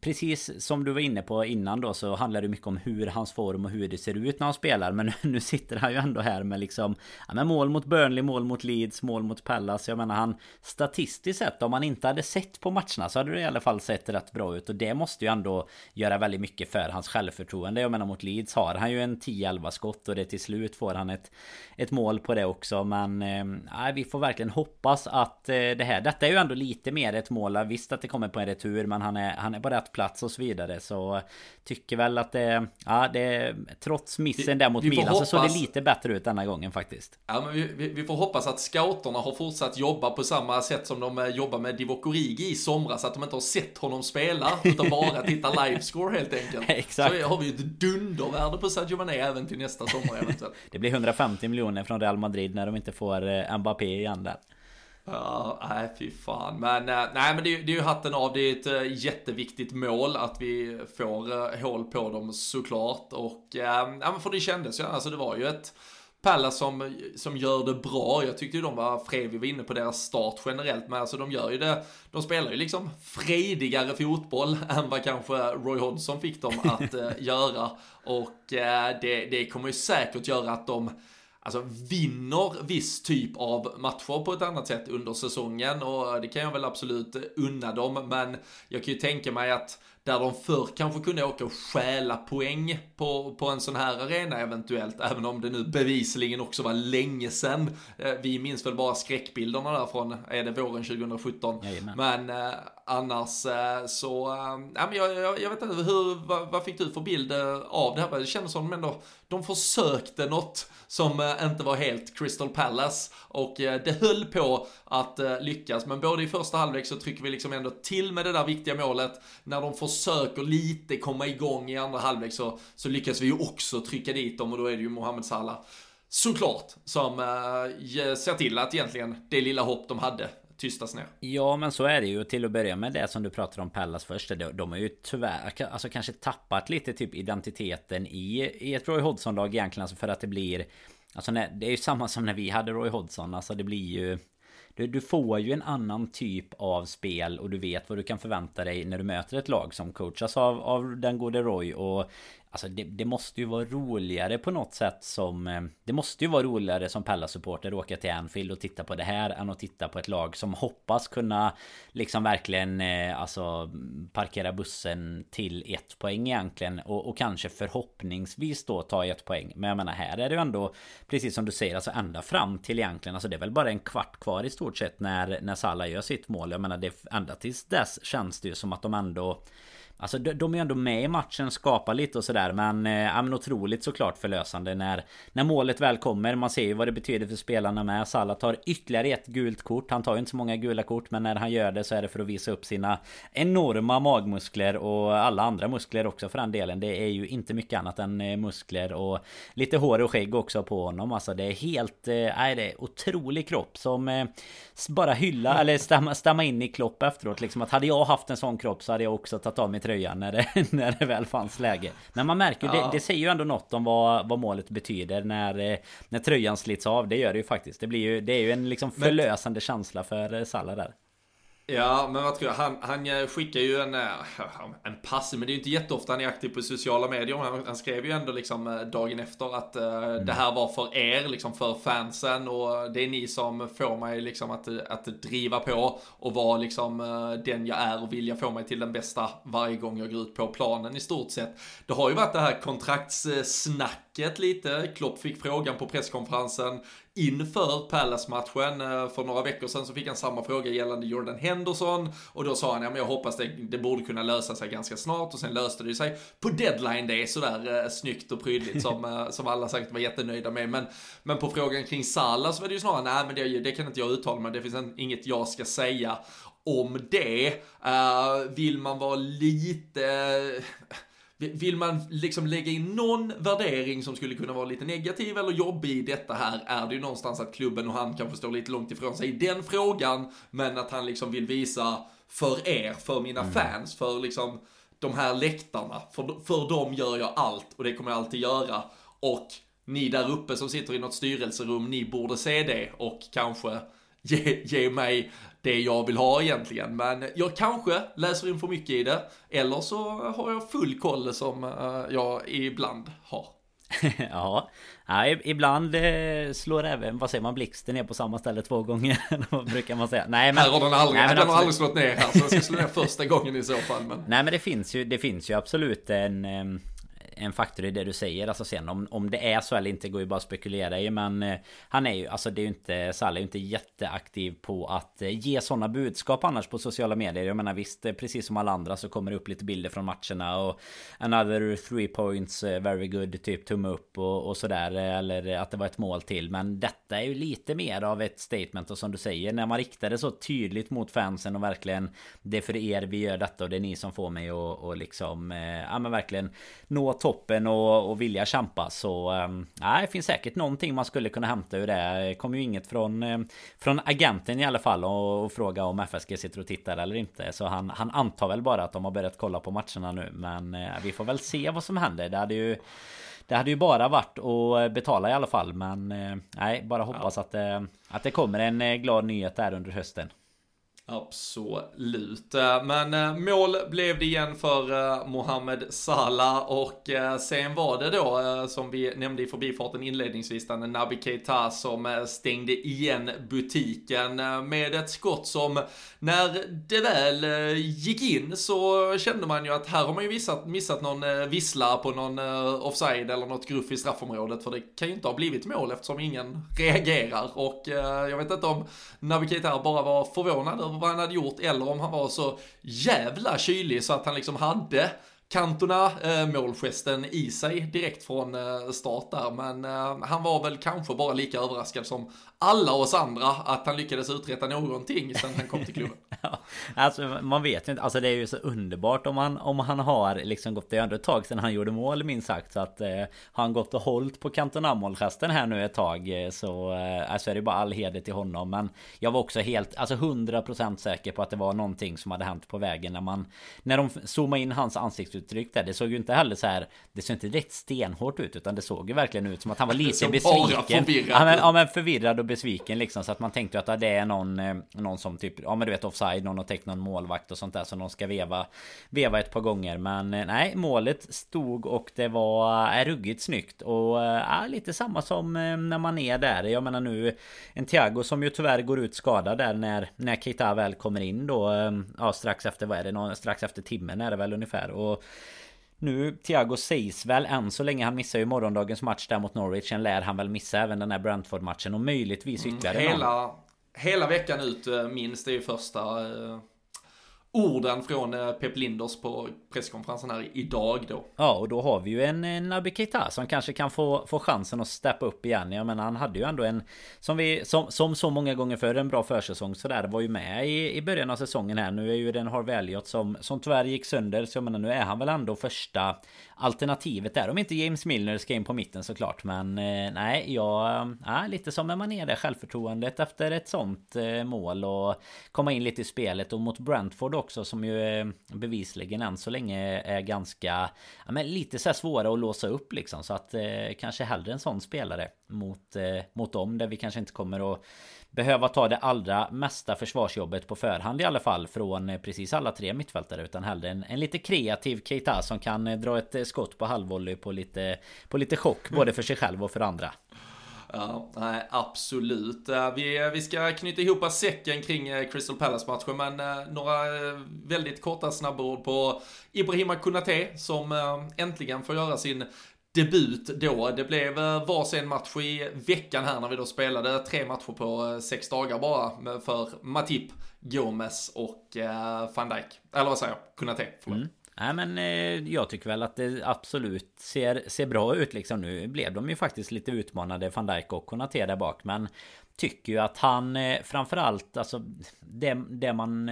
precis som du var inne på innan då, så handlar det mycket om hur hans form och hur det ser ut när han spelar. Men nu sitter han ju ändå här med liksom, ja, med mål mot Burnley, mål mot Leeds, mål mot Palace. Jag menar, han statistiskt sett, om man inte hade sett på matcherna så hade det i alla fall sett rätt bra ut. Och det måste ju ändå göra väldigt mycket för hans självförtroende. Jag menar, mot Leeds har han ju en 10-11 skott och det till slut får han ett mål på det också. Men vi får verkligen hoppas att detta är ju ändå lite mer ett mål. Visst att det kommer på en retur, men han är bara plats och så vidare, så tycker väl att det trots missen där mot Milan så såg det lite bättre ut denna gången faktiskt. Ja, men vi får hoppas att scouterna har fortsatt jobba på samma sätt som de jobbar med Divock Origi i somras, att de inte har sett honom spela utan bara titta livescore helt enkelt. Exakt. Så har vi ju ett dundervärde på Sadio Mané även till nästa sommar eventuellt. Det blir 150 miljoner från Real Madrid när de inte får Mbappé igen där. Nej, fy fan. Men, men det är ju hatten av. Det är ett jätteviktigt mål att vi får hål på dem såklart. Och för det kändes ju, alltså det var ju ett Palace som gör det bra. Jag tyckte ju de var vi var inne på deras start generellt, men alltså de gör ju det. De spelar ju liksom fredigare fotboll än vad kanske Roy Hodgson fick dem att göra. Och det kommer ju säkert göra att de vinner viss typ av matcher på ett annat sätt under säsongen, och det kan jag väl absolut unna dem, men jag kan ju tänka mig att där de förr kanske kunde åka och stjäla poäng på en sån här arena eventuellt, även om det nu bevisligen också var länge sedan. Vi minns väl bara skräckbilderna därifrån, är det våren 2017? Jajamän. Men annars så... jag vet inte, vad fick du för bild av det här? Det kändes som ändå, de försökte något som inte var helt Crystal Palace, och det höll på att lyckas, men både i första halvlek så trycker vi liksom ändå till med det där viktiga målet. När de försöker lite komma igång i andra halvlek så lyckas vi ju också trycka dit dem, och då är det ju Mohamed Salah såklart som ser till att egentligen det lilla hopp de hade tystas ner. Ja, men så är det ju. Till att börja med det som du pratar om Pallas först, de har ju tyvärr kanske tappat lite typ identiteten i ett Roy Hodgson-lag egentligen, för att det blir det är ju samma som när vi hade Roy Hodgson, det blir ju du får ju en annan typ av spel, och du vet vad du kan förvänta dig när du möter ett lag som coachas av den gode Roy. Och Alltså det måste ju vara roligare på något sätt som... Det måste ju vara roligare som Palace-supporter att åka till Anfield och titta på det här än att titta på ett lag som hoppas kunna liksom verkligen alltså parkera bussen till ett poäng egentligen och kanske förhoppningsvis då ta ett poäng. Men jag menar, här är det ju ändå, precis som du säger, alltså ända fram till egentligen, alltså det är väl bara en kvart kvar i stort sett när Salah gör sitt mål. Jag menar, det ända tills dess känns det ju som att de ändå... Alltså de är ändå med i matchen, skapar lite och sådär, men otroligt såklart förlösande när målet väl kommer. Man ser ju vad det betyder för spelarna med. Salah tar ytterligare ett gult kort. Han tar ju inte så många gula kort, men när han gör det så är det för att visa upp sina enorma magmuskler och alla andra muskler också för den delen. Det är ju inte mycket annat än muskler och lite hår och skägg också på honom. Alltså det är helt, det är otrolig kropp som bara hylla eller stämma in i Klopp efteråt. Liksom att hade jag haft en sån kropp så hade jag också tagit av mig när det väl fanns läge. Men man märker, det säger ju ändå något om vad målet betyder när tröjan slits av. Det gör det ju faktiskt. Det är ju en liksom förlösande känsla för Salah där. Ja, men vad tror jag? Han skickar ju en pass, men det är ju inte jätteofta han är aktiv på sociala medier. Han skrev ju ändå liksom dagen efter att det här var för er, liksom för fansen, och det är ni som får mig liksom att driva på och vara liksom den jag är och vilja få mig till den bästa varje gång jag går ut på planen i stort sett. Det har ju varit det här kontraktssnacket lite. Klopp fick frågan på presskonferensen inför Palace-matchen för några veckor sedan, så fick han samma fråga gällande Jordan Henderson, och då sa han, ja men jag hoppas det borde kunna lösa sig ganska snart, och sen löste det sig på deadline. Det är sådär snyggt och prydligt som alla sagt var jättenöjda med, men på frågan kring Salah så var det ju snarare, nej men det kan inte jag uttala mig, det finns inget jag ska säga om det. Vill man vara lite... Vill man liksom lägga in någon värdering som skulle kunna vara lite negativ eller jobbig i detta här, är det ju någonstans att klubben och han kan förstå lite långt ifrån sig i den frågan, men att han liksom vill visa för er, för mina fans, för liksom de här läktarna, för dem gör jag allt och det kommer jag alltid göra, och ni där uppe som sitter i något styrelserum, ni borde se det och kanske ge mig det jag vill ha egentligen. Men jag kanske läser in för mycket i det, eller så har jag full koll som jag ibland har. Ja. Ja, ibland slår även, vad säger man, blixten ner på samma ställe 2 gånger, brukar man säga. Nej, men här har den aldrig slått ner här, så jag ska slå ner första gången i så fall. Men... Nej, men det finns ju absolut en faktor i det du säger. Alltså sen om det är så eller inte går ju bara att spekulera i, men han är ju, alltså det är ju inte, Salah är ju inte jätteaktiv på att ge sådana budskap annars på sociala medier. Jag menar visst, precis som alla andra så kommer det upp lite bilder från matcherna och another 3 points, very good, typ tumme upp och sådär, eller att det var ett mål till, men detta är ju lite mer av ett statement, och som du säger, när man riktar det så tydligt mot fansen och verkligen, det är för er vi gör detta och det är ni som får mig och liksom, ja men verkligen nå toppen och vilja kämpa, så det finns säkert någonting man skulle kunna hämta ur det. Det kommer ju inget från agenten i alla fall och fråga om FSG sitter och tittar eller inte, så han antar väl bara att de har börjat kolla på matcherna nu, men vi får väl se vad som händer. Det hade ju bara varit att betala i alla fall, men bara hoppas att det kommer en glad nyhet där under hösten. Absolut, men mål blev det igen för Mohamed Salah, och sen var det då, som vi nämnde i förbifarten inledningsvis, Naby Keita som stängde igen butiken med ett skott som, när det väl gick in så kände man ju att här har man ju missat någon vissla på någon offside eller något gruff i straffområdet, för det kan ju inte ha blivit mål eftersom ingen reagerar, och jag vet inte om Naby Keita bara var förvånad över vad han hade gjort, eller om han var så jävla kylig så att han liksom hade Cantona målgesten i sig direkt från start där, men han var väl kanske bara lika överraskad som alla oss andra att han lyckades uträtta någonting sen han kom till klubben. Ja, alltså man vet ju inte, alltså det är ju så underbart om han har liksom gått, det är ändå ett tag sedan han gjorde mål minst sagt, så att har han gått och hållit på Cantona målgesten här nu ett tag, så alltså är det bara all heder till honom, men jag var också helt, alltså 100% säker på att det var någonting som hade hänt på vägen när de zoomade in hans ansikte ansiktsuttryck där. Det såg ju inte heller så här, det såg inte direkt stenhårt ut, utan det såg ju verkligen ut som att han var lite besviken. Ja men förvirrad och besviken liksom, så att man tänkte att det är någon som typ, ja men du vet, offside, någon har täckt någon målvakt och sånt där som någon ska veva ett par gånger, men nej, målet stod och det var ruggigt snyggt och lite samma som när man är där. Jag menar nu en Thiago som ju tyvärr går ut skadad där när Keita väl kommer in då, strax efter timmen är det väl ungefär, och nu Thiago sägs väl än så länge, han missar ju morgondagens match där mot Norwich, sen lär han väl missa även den här Brentford-matchen och möjligtvis ytterligare hela veckan ut minst. Det är ju första orden från Pep Linders på presskonferensen här idag då. Ja, och då har vi ju en Naby Keita som kanske kan få chansen att steppa upp igen. Jag menar, han hade ju ändå en, som så många gånger förr, en bra försäsong så där, var ju med i början av säsongen här. Nu är ju den har välgjort som tyvärr gick sönder, så jag menar, nu är han väl ändå första alternativet där. Om inte James Milner ska in på mitten såklart, men nej, lite som när man är där, självförtroendet efter ett sånt mål och komma in lite i spelet, och mot Brentford också som ju bevisligen än så länge är ganska lite så här svåra att låsa upp liksom, så att kanske hellre en sån spelare mot dem, där vi kanske inte kommer att behöva ta det allra mesta försvarsjobbet på förhand i alla fall från precis alla tre mittfältare, utan hellre en lite kreativ Keita som kan dra ett skott på halvvolley på lite chock både för sig själv och för andra. Ja, nej, absolut. Vi ska knyta ihop säcken kring Crystal Palace-matchen, men några väldigt korta snabba ord på Ibrahima Konate som äntligen får göra sin debut då. Det blev varsin match i veckan här när vi då spelade 3 matcher på 6 dagar bara för Matip, Gomes och Van Dijk. Eller vad säger jag? Konate, förlåt. Nej, men jag tycker väl att det absolut ser bra ut liksom. Nu blev de ju faktiskt lite utmanade, Van Dijk och Konate där bak, men tycker ju att han framförallt, alltså det man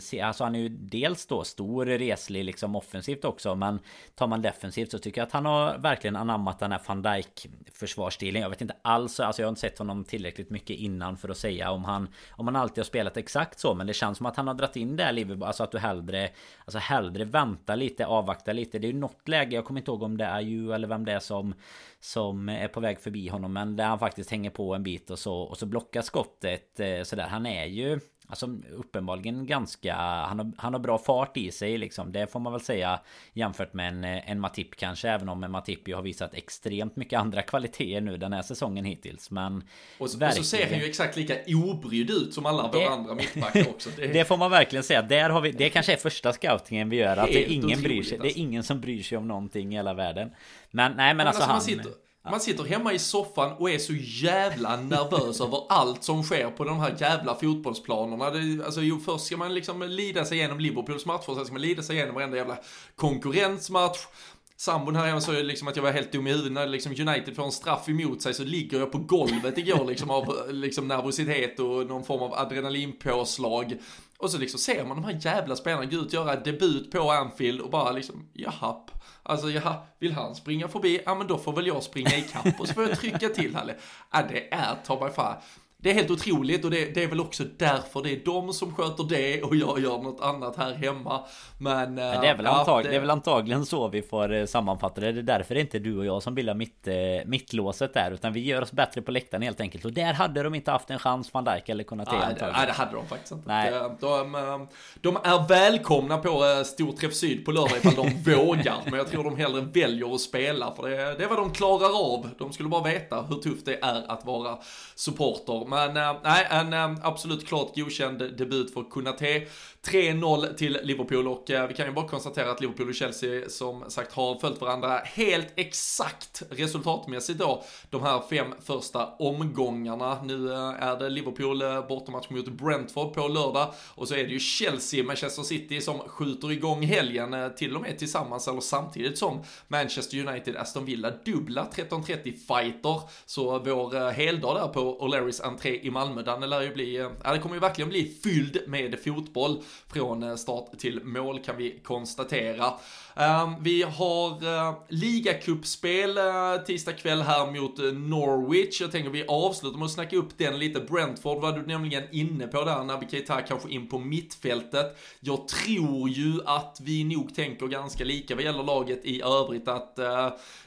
ser, alltså han är ju dels då stor, reslig liksom offensivt också, men tar man defensivt så tycker jag att han har verkligen anammat den här Van Dijk-försvarsstilen. Jag vet inte alls, alltså jag har inte sett honom tillräckligt mycket innan för att säga om han alltid har spelat exakt så, men det känns som att han har dratt in det här Liverpool, alltså att du hellre väntar lite, avvaktar lite. Det är ju något läge, jag kommer inte ihåg om det är ju eller vem det är som är på väg förbi honom, men där han faktiskt hänger på en bit och så blockar skottet sådär. Han är ju alltså uppenbarligen ganska, han har bra fart i sig liksom, det får man väl säga, jämfört med en Matip kanske, även om en Matip ju har visat extremt mycket andra kvaliteter nu den här säsongen hittills, men och så ser han ju exakt lika obrydd ut som alla våra andra mittbackar också. Det får man verkligen säga, där har vi, det kanske är första scoutingen vi gör, att det är ingen som bryr sig om någonting i hela världen. Men nej, men alltså man sitter hemma i soffan och är så jävla nervös över allt som sker på de här jävla fotbollsplanerna. Först ska man liksom lida sig igenom Liverpools match, och sen ska man lida sig igenom varenda jävla konkurrensmatch. Sambon här hemma sa ju liksom att jag var helt dum i huvudet när liksom United får en straff emot sig, så ligger jag på golvet igår liksom av liksom nervositet och någon form av adrenalinpåslag. Och så liksom ser man de här jävla spelarna gå ut, göra debut på Anfield och bara liksom, vill han springa förbi? Ja, men då får väl jag springa i kapp och så får jag trycka till här. Ja, det är ta mig fan. Det är helt otroligt, och det är väl också därför det är de som sköter det och jag gör något annat här hemma. Men det är väl antagligen så vi får sammanfatta det. Det är därför det är inte du och jag som bildar mittlåset där, utan vi gör oss bättre på läktaren helt enkelt. Och där hade de inte haft en chans, Van Dijk eller Konate. Nej, det hade de faktiskt inte. De är välkomna på Storträff Syd på lördag ifall de vågar. Men jag tror de hellre väljer att spela, för det är vad de klarar av. De skulle bara veta hur tufft det är att vara supporter. Men nej, en absolut klart godkänd debut för Konate. 3-0 till Liverpool, och vi kan ju bara konstatera att Liverpool och Chelsea som sagt har följt varandra helt exakt resultatmässigt då de här 5 första omgångarna. Nu är det Liverpool bortamatch mot Brentford på lördag, och så är det ju Chelsea, Manchester City som skjuter igång helgen, till och med tillsammans eller samtidigt som Manchester United, Aston Villa, dubbla 13:30 fighter. Så vår heldag där på O'Learys 3 i Malmö. Den lär ju bli, det kommer ju verkligen bli fylld med fotboll från start till mål, kan vi konstatera. Vi har ligacupspel tisdag kväll här mot Norwich. Jag tänker vi avslutar med att snacka upp den lite. Brentford var du nämligen inne på där, Naby Keita kanske in på mittfältet. Jag tror ju att vi nog tänker ganska lika vad gäller laget i övrigt, att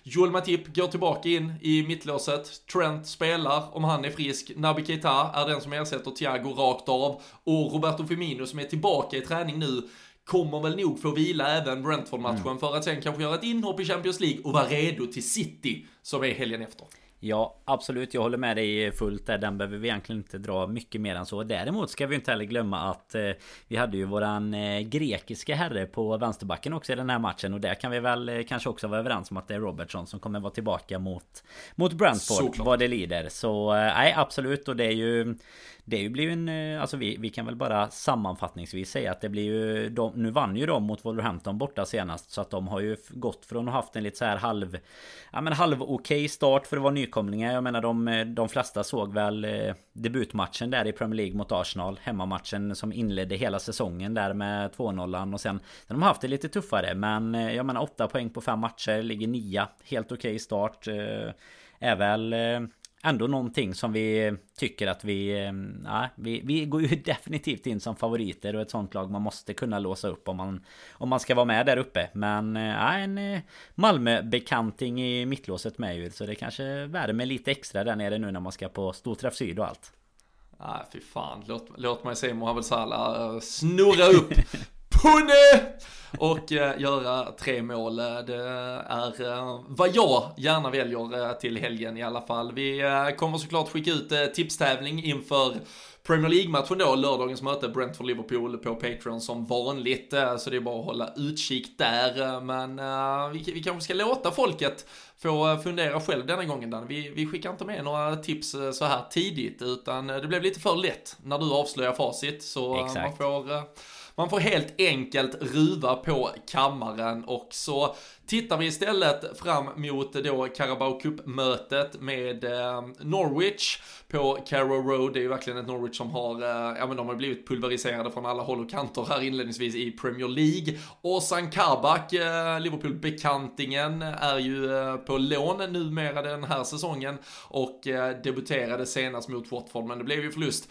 Joel Matip går tillbaka in i mittlåset, Trent spelar om han är frisk, Naby Keita är den som ersätter Thiago rakt av, och Roberto Firmino som är tillbaka i träning nu kommer väl nog få vila även Brentford-matchen för att sen kanske göra ett inhopp i Champions League och vara redo till City som är helgen efter. Ja, absolut. Jag håller med dig fullt där. Den behöver vi egentligen inte dra mycket mer än så. Däremot ska vi inte heller glömma att vi hade ju våran grekiska herre på vänsterbacken också i den här matchen. Och där kan vi väl kanske också vara överens om att det är Robertson som kommer vara tillbaka mot Brentford, såklart, vad det lider. Så nej, absolut. Och det blir ju en, alltså vi kan väl bara sammanfattningsvis säga att det blir ju nu vann ju de mot Wolverhampton borta senast, så att de har ju gått från att ha haft en lite så här halv okej start för att vara nykomlingar. Jag menar de flesta såg väl debutmatchen där i Premier League mot Arsenal, hemmamatchen som inledde hela säsongen där med 2-0, och sen de har haft det lite tuffare, men jag menar 8 poäng på 5 matcher, ligger 9, helt okej start är väl ändå någonting som vi tycker att vi går ju definitivt in som favoriter, och ett sånt lag man måste kunna låsa upp om man ska vara med där uppe. Men en Malmö-bekanting i mittlåset med ju, så det kanske värmer lite extra där nere nu när man ska på storträff syd och allt. Nej, fy fan. Låt mig se Mohamed Salah snurra upp Punne! Och göra 3 mål. Det är vad jag gärna väljer till helgen i alla fall. Vi kommer såklart skicka ut tipstävling inför Premier League-matchen då, lördagens möte Brentford-Liverpool på Patreon som vanligt, så det är bara att hålla utkik där. Men vi kanske ska låta folket få fundera själv denna gången, Dan. Vi skickar inte med några tips så här tidigt, utan det blev lite för lätt när du avslöjar facit, så exakt. Man får helt enkelt ruva på kammaren, och så tittar vi istället fram mot då Carabao Cup-mötet med Norwich på Carrow Road. Det är ju verkligen ett Norwich som har blivit pulveriserade från alla håll och kanter här inledningsvis i Premier League. Ozan Kabak, Liverpool-bekantingen, är ju på lån numera den här säsongen och debuterade senast mot Watford, men det blev ju förlust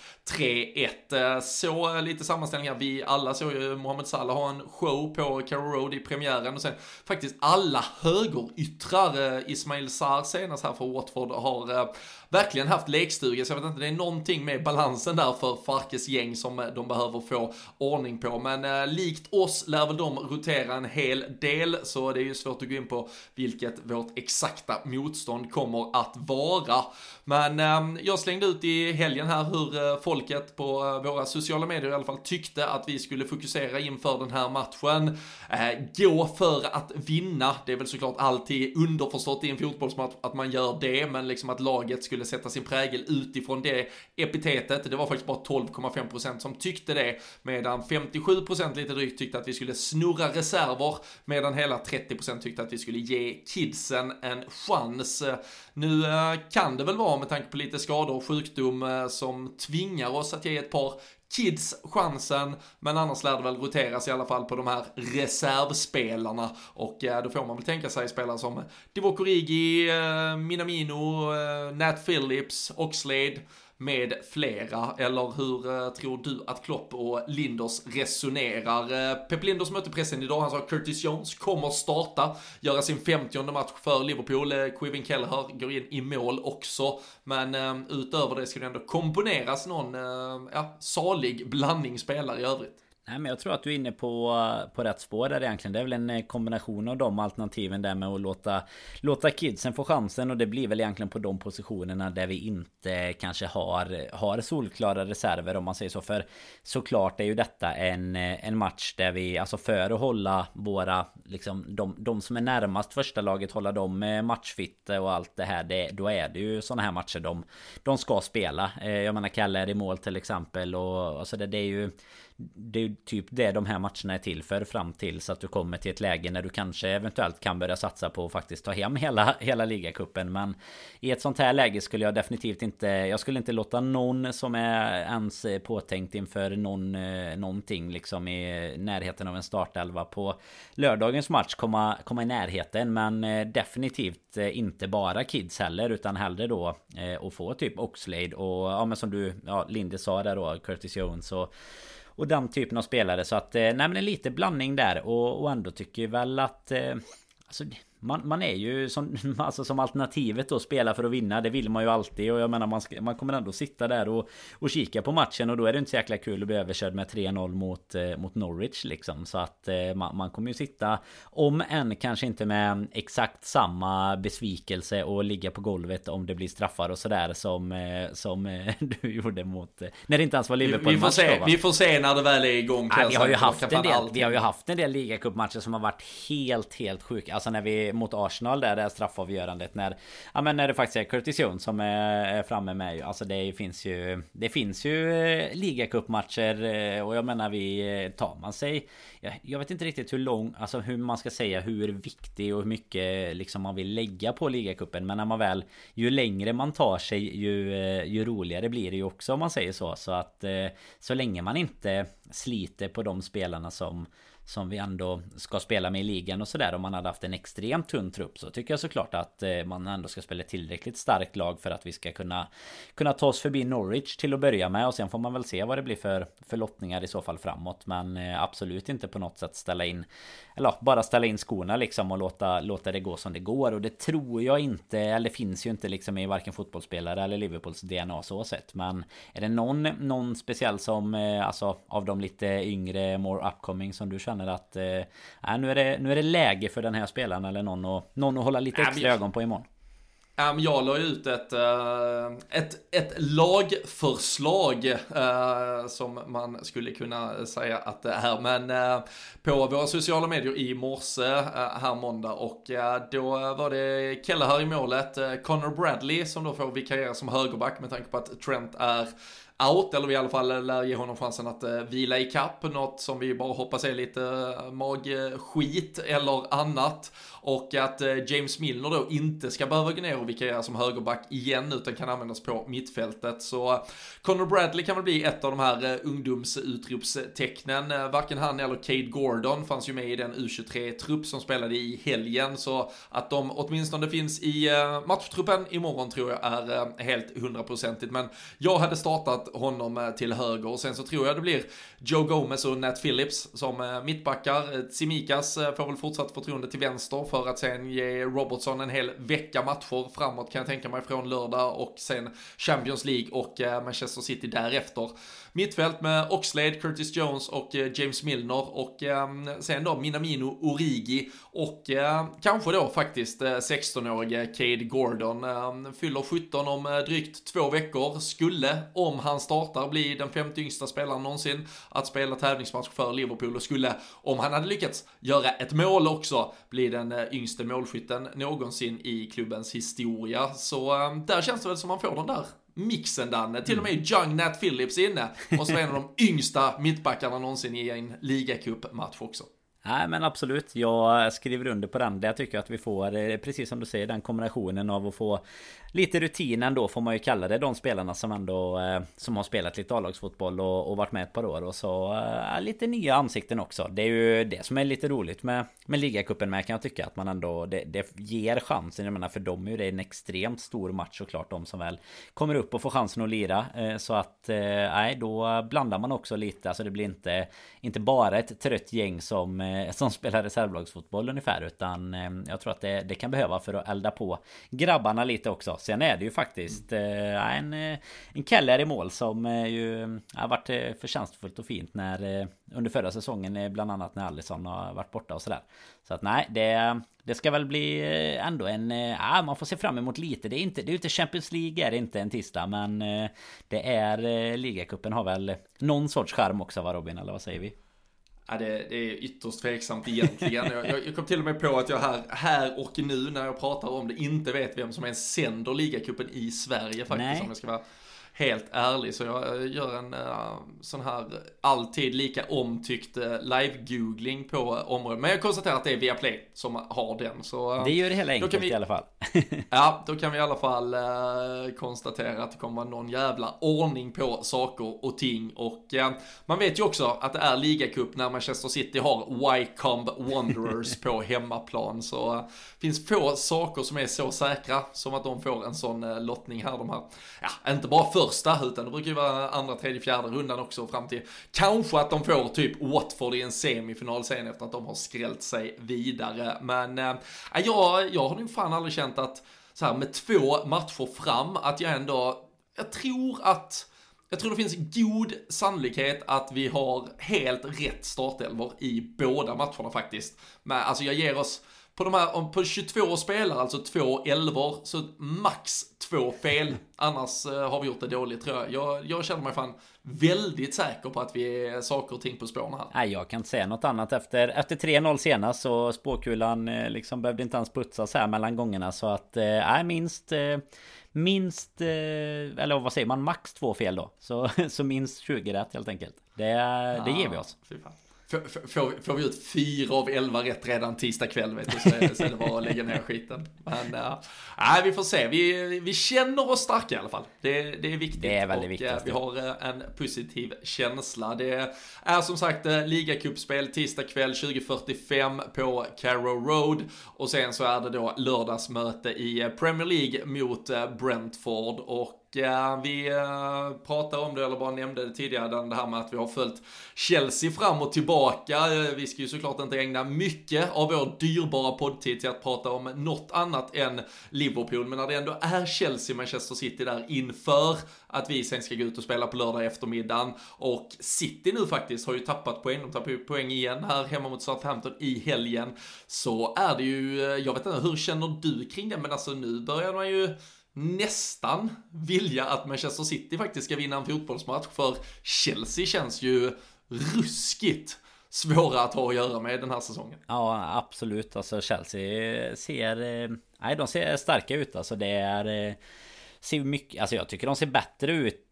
3-1. Så lite sammanställningar. Vi alla såg ju Mohamed Salah ha en show på Carrow Road i premiären, och sen faktiskt alla högeryttrar, Ismail Sarr senast här för Watford, har verkligen haft lekstuga, så jag vet inte, det är någonting med balansen där för Farkes gäng som de behöver få ordning på, men likt oss lär väl de rotera en hel del, så det är ju svårt att gå in på vilket vårt exakta motstånd kommer att vara. Men jag slängde ut i helgen här hur folket på våra sociala medier i alla fall tyckte att vi skulle fokusera inför den här matchen. Gå för att vinna, det är väl såklart alltid underförstått i en fotbollsmatch att man gör det, men liksom att laget skulle sätta sin prägel utifrån det epitetet, det var faktiskt bara 12,5% som tyckte det, medan 57% lite drygt tyckte att vi skulle snurra reserver, medan hela 30% tyckte att vi skulle ge kidsen en chans. Nu kan det väl vara med tanke på lite skador och sjukdom som tvingar oss att ge ett par kids chansen, men annars lär det väl roteras i alla fall på de här reservspelarna, och då får man väl tänka sig spelare som Divock Origi, Minamino, Nat Phillips, Oxlade med flera. Eller hur tror du att Klopp och Linders resonerar? Pep Linders mötte pressen idag, han sa Curtis Jones kommer starta, göra sin 50:e match för Liverpool. Kevin Kelleher går in i mål också, men utöver det ska det ändå komponeras någon salig blandningsspelare i övrigt. Nej, men jag tror att du är inne på rätt spår där egentligen. Det är väl en kombination av de alternativen där med att låta kidsen få chansen, och det blir väl egentligen på de positionerna där vi inte kanske har solklara reserver, om man säger så. För såklart är ju detta en match där vi, alltså för att hålla våra, liksom de som är närmast första laget, hålla dem matchfitta och allt det här, då är det ju sådana här matcher de ska spela. Jag menar Kalle är i mål till exempel, och alltså det är ju ju typ det de här matcherna är till för, fram till så att du kommer till ett läge när du kanske eventuellt kan börja satsa på att faktiskt ta hem hela ligacupen. Men i ett sånt här läge skulle jag definitivt inte, jag skulle inte låta någon som är ens påtänkt inför någonting liksom i närheten av en startelva på lördagens match komma i närheten, men definitivt inte bara kids heller, utan hellre då att få typ Oxlade och ja, men som du, ja, Linde sa där då, Curtis Jones och den typen av spelare. Så att nej, men lite blandning där och ändå tycker jag väl att alltså, man är ju som alternativet då, spela för att vinna, det vill man ju alltid, och jag menar man kommer ändå sitta där och kika på matchen, och då är det inte så jäkla kul att bli överkörd med 3-0 mot Norwich liksom. Så att man kommer ju sitta, om än kanske inte med exakt samma besvikelse och ligga på golvet om det blir straffar och sådär som du gjorde mot när det inte ens var Liverpool. Vi får se när det väl är igång. Ja, vi har ju haft en del ligacupmatcher som har varit helt sjuka, alltså när vi mot Arsenal där det är straffavgörandet när det faktiskt är Curtis Jones som är framme med, alltså det finns ju ligacupmatcher, och jag menar vi tar man sig, jag vet inte riktigt hur lång, alltså hur man ska säga hur viktig och hur mycket liksom man vill lägga på ligacupen, men när man väl, ju längre man tar sig ju roligare blir det ju också, om man säger så att så länge man inte sliter på de spelarna som vi ändå ska spela med i ligan och sådär. Om man hade haft en extremt tunn trupp så tycker jag såklart att man ändå ska spela tillräckligt starkt lag för att vi ska kunna ta oss förbi Norwich till att börja med, och sen får man väl se vad det blir för förlottningar i så fall framåt, men absolut inte på något sätt ställa in skorna liksom och låta det gå som det går, och det tror jag inte, eller finns ju inte liksom i varken fotbollsspelare eller Liverpools DNA så sett. Men är det någon speciell som alltså av de lite yngre, more upcoming, som du känner att nu är det läge för den här spelaren eller någon att hålla lite extra ögon på imorgon? Jag la ut ett lagförslag som man skulle kunna säga att det är, men på våra sociala medier i morse här måndag, och då var det Kelle här i målet, Connor Bradley som då får vikariera som högerback med tanke på att Trent är out, eller i alla fall lär ge honom chansen att vila i kapp, något som vi bara hoppas är lite magskit eller annat, och att James Milner då inte ska behöva gå ner och vikariera som högerback igen utan kan användas på mittfältet. Så Connor Bradley kan väl bli ett av de här ungdomsutropstecknen. Varken han eller Cade Gordon fanns ju med i den U23-trupp som spelade i helgen, så att de åtminstone finns i matchtruppen imorgon tror jag är helt 100%igt, men jag hade startat honom till höger, och sen så tror jag det blir Joe Gomez och Nat Phillips som mittbackar. Tsimikas får väl fortsatt förtroende till vänster för att sen ge Robertson en hel vecka matcher framåt kan jag tänka mig, från lördag och sen Champions League och Manchester City därefter. Mittfält med Oxlade, Curtis Jones och James Milner, och sen då Minamino Origi och kanske då faktiskt 16-årige Cade Gordon. Fyller 17 om drygt 2 veckor, skulle om han startar bli den 5:e yngsta spelaren någonsin att spela tävlingsmatch för Liverpool, och skulle om han hade lyckats göra ett mål också bli den yngste målskytten någonsin i klubbens historia. Så där känns det väl som man får den där mixen där, till och med Young Nat Phillips inne, och så är en av de yngsta mittbackarna någonsin i en ligacupmatch också. Nej, men absolut, jag skriver under på den. Jag tycker att vi får, precis som du säger, den kombinationen av att få lite rutinen då, får man ju kalla det, de spelarna som ändå som har spelat lite A-lagsfotboll och varit med ett par år, och så lite nya ansikten också. Det är ju det som är lite roligt med ligacupen med, kan jag tycka, att man ändå det ger chansen. Jag menar, för dem är ju det en extremt stor match såklart, de som väl kommer upp och får chansen att lira, så att nej, då blandar man också lite, alltså det blir inte bara ett trött gäng som spelar reservlagsfotboll ungefär, utan jag tror att det kan behöva för att elda på grabbarna lite också. Sen är det ju faktiskt en Keller i mål som ju har varit förtjänstfullt och fint när, under förra säsongen bland annat, när Alisson har varit borta och sådär. Så att nej, det ska väl bli ändå man får se fram emot lite. Det är inte Champions League, är det inte en tisdag, men det är ligacupen har väl någon sorts charm också, va Robin, eller vad säger vi? Ja, det är ytterst tveksamt egentligen. Jag kom till och med på att jag här och nu när jag pratar om det inte vet vem som är en sänder ligacupen i Sverige faktiskt. Nej. Om jag ska vara helt ärlig. Så jag gör en sån här alltid lika omtyckt live-googling på området. Men jag konstaterar att det är Viaplay som har den. Så, det gör det hela enkelt i alla fall. Ja, då kan vi i alla fall konstatera att det kommer vara någon jävla ordning på saker och ting. Och man vet ju också att det är ligacup när Manchester City har Wycombe Wanderers på hemmaplan. Så finns få saker som är så säkra som att de får en sån lottning här. De här, ja, inte bara första utan det brukar ju vara andra, tredje, fjärde rundan också fram till. Kanske att de får typ Watford i en semifinal sen efter att de har skrällt sig vidare. Men jag har ju fan aldrig känt att så här med 2 matcher fram att jag tror det finns god sannolikhet att vi har helt rätt startelvor i båda matcherna faktiskt. Men alltså jag ger oss på de här, på 22 spelare, alltså 2 elvor, så max 2 fel. Annars har vi gjort det dåligt tror jag. Jag känner mig fan väldigt säker på att vi är saker och ting på spåren här. Nej, jag kan inte säga något annat. Efter 3-0 senast så spåkulan liksom behövde inte ens putsas här mellan gångerna. Så att, nej, minst eller vad säger man, max 2 fel då. Så minst 20 rätt helt enkelt. Det ger vi oss. Får vi ut 4 av 11 rätt redan tisdag kväll, vet du, så är det bara att lägga ner skiten. Men vi får se, vi känner oss starka i alla fall. Det är viktigt. Det är väldigt viktigt. Vi har en positiv känsla. Det är som sagt ligacupspel tisdag kväll 20:45 på Carrow Road. Och sen så är det då lördagsmöte i Premier League mot Brentford. Och vi pratade om det, eller bara nämnde det tidigare, det här med att vi har följt Chelsea fram och tillbaka. Vi ska ju såklart inte ägna mycket av vår dyrbara poddtid till att prata om något annat än Liverpool, men när det ändå är Chelsea Manchester City där inför att vi sen ska gå ut och spela på lördag eftermiddagen, och City nu faktiskt har ju tappat poäng, de tappar poäng igen här hemma mot Southampton i helgen, så är det ju, jag vet inte, hur känner du kring det? Men alltså nu börjar man ju nästan vilja att Manchester City faktiskt ska vinna en fotbollsmatch, för Chelsea känns ju ruskigt svåra att ha att göra med den här säsongen. Ja, absolut. Alltså Chelsea de ser starka ut. Alltså det är ser mycket, alltså jag tycker de ser bättre ut.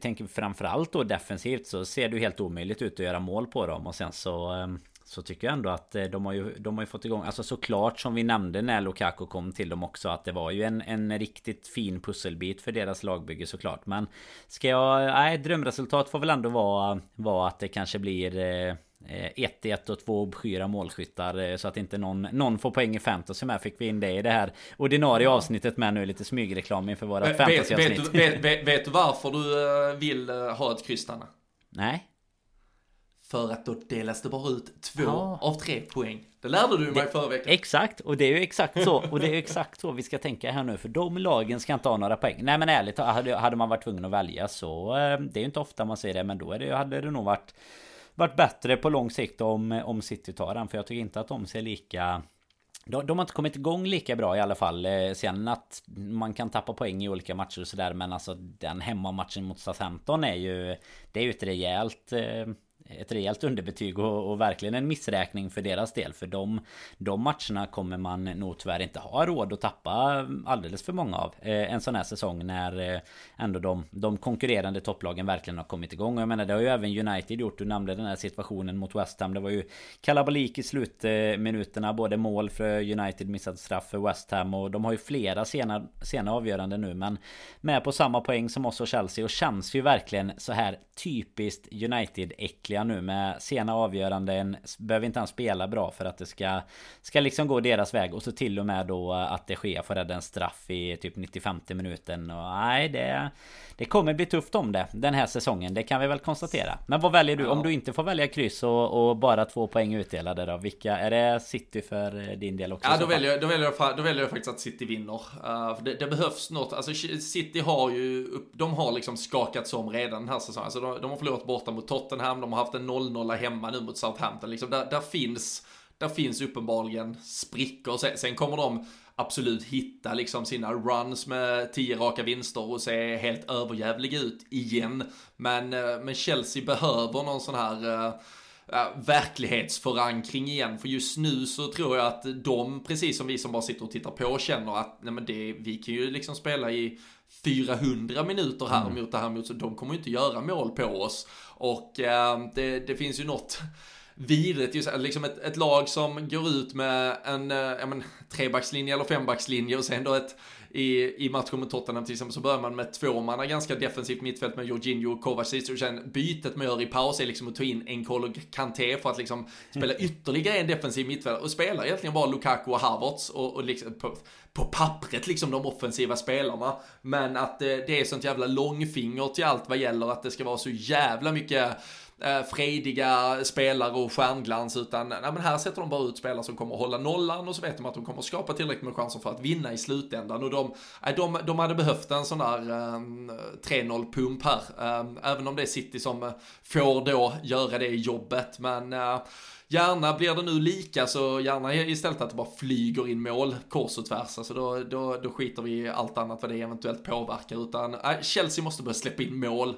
Tänker framförallt då defensivt, så ser det helt omöjligt ut att göra mål på dem, och sen så tycker jag ändå att de har ju fått igång, alltså såklart som vi nämnde när Lukaku kom till dem också, att det var ju en riktigt fin pusselbit för deras lagbygge såklart. Men drömresultat får väl ändå vara att det kanske blir 1-1 och 2 obskyra målskyttar, så att inte någon får poäng i fantasy. Som här fick vi in det i det här ordinarie avsnittet med nu lite smygreklam inför våra fantasyavsnitt. Vet du varför du vill ha ett kryss, Anna? Nej. För att då delas det bara ut 2 av 3 poäng. Det lärde du mig förra veckan. Exakt, och det är ju exakt så. Och det är ju exakt så vi ska tänka här nu. För de lagen ska inte ha några poäng. Nej men ärligt, hade man varit tvungen att välja så... Det är ju inte ofta man säger det, men då hade det nog varit bättre på lång sikt om City tar den. För jag tycker inte att de ser lika... De har inte kommit igång lika bra i alla fall. Sen att man kan tappa poäng i olika matcher och sådär. Men alltså den hemmamatchen mot Southampton är ju... Det är ju ett rejält underbetyg och verkligen en missräkning för deras del, för de matcherna kommer man nog tyvärr inte ha råd att tappa alldeles för många av en sån här säsong, när ändå de konkurrerande topplagen verkligen har kommit igång. Och jag menar, det har ju även United gjort. Du nämnde den här situationen mot West Ham. Det var ju kalabalik i slutminuterna, både mål för United, missad straff för West Ham, och de har ju flera sena avgöranden nu, men med på samma poäng som oss och Chelsea, och känns ju verkligen så här typiskt United-äckliga nu med sena avgöranden. Behöver inte han spela bra för att det ska liksom gå deras väg, och så till och med då att det sker för en straff i typ 95:e minuten. Och nej, det kommer bli tufft om det den här säsongen, det kan vi väl konstatera. Men vad väljer du om du inte får välja kryss och bara 2 poäng utdelade då? Vilka är det? City för din del också? Ja, då väljer jag faktiskt att City vinner. För det behövs något. Alltså City har ju de har liksom skakats om redan den här säsongen. Alltså de har förlorat borta mot Tottenham, de har haft en 0-0 hemma nu mot Southampton. Liksom där finns uppenbarligen sprickor. Sen kommer de absolut hitta liksom sina runs med 10 raka vinster och se helt överjävliga ut igen. Men Chelsea behöver någon sån här... verklighetsförankring igen, för just nu så tror jag att de, precis som vi som bara sitter och tittar på, känner att nej men vi kan ju liksom spela i 400 minuter här mot det här mot, så de kommer ju inte göra mål på oss. Och det finns ju något vidrigt, just liksom ett lag som går ut med en trebackslinje eller fembackslinje, och sen då i matchen mot Tottenham till exempel så börjar man med två man har ganska defensivt mittfält med Jorginho och Kovacic, och sen bytet man gör i paus är liksom att ta in N'Golo och Kanté för att liksom spela ytterligare en defensiv mittfält, och spelar egentligen bara Lukaku och Havertz och liksom på pappret liksom de offensiva spelarna, men att det är sånt jävla långfinger till allt vad gäller att det ska vara så jävla mycket frediga spelare och stjärnglans, utan nej, men här sätter de bara ut spelare som kommer att hålla nollan, och så vet de att de kommer att skapa tillräckligt med chanser för att vinna i slutändan, och de hade behövt en sån där 3-0-pump här, även om det är City som får då göra det jobbet, men gärna blir det nu lika, så gärna istället att det bara flyger in mål kors och tvärs, alltså då skiter vi i allt annat vad det eventuellt påverkar, utan Chelsea måste börja släppa in mål,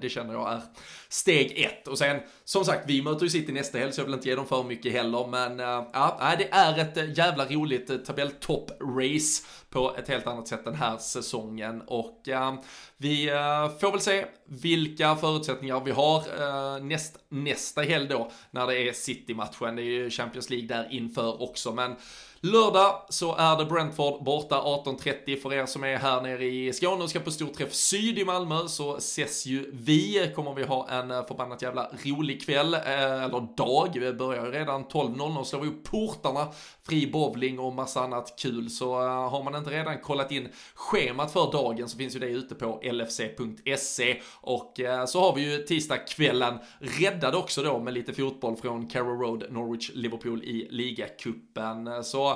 det känner jag är steg ett, och sen som sagt vi möter ju City nästa helg, så jag vill inte ge dem för mycket heller, men det är ett jävla roligt tabelltopprace på ett helt annat sätt den här säsongen, och vi får väl se vilka förutsättningar vi har nästa helg då, när det är City-matchen. Det är ju Champions League där inför också, men lördag så är det Brentford borta 18.30 för er som är här nere i Skåne och ska på storträff syd i Malmö, så ses ju vi, kommer vi ha en förbannat jävla rolig kväll eller dag, vi börjar redan 12.00 och slår vi upp portarna, fri bowling och massa annat kul, så har man inte redan kollat in schemat för dagen så finns ju det ute på LFC.se, och så har vi ju tisdagskvällen räddad också då med lite fotboll från Carrow Road, Norwich, Liverpool i ligacupen, så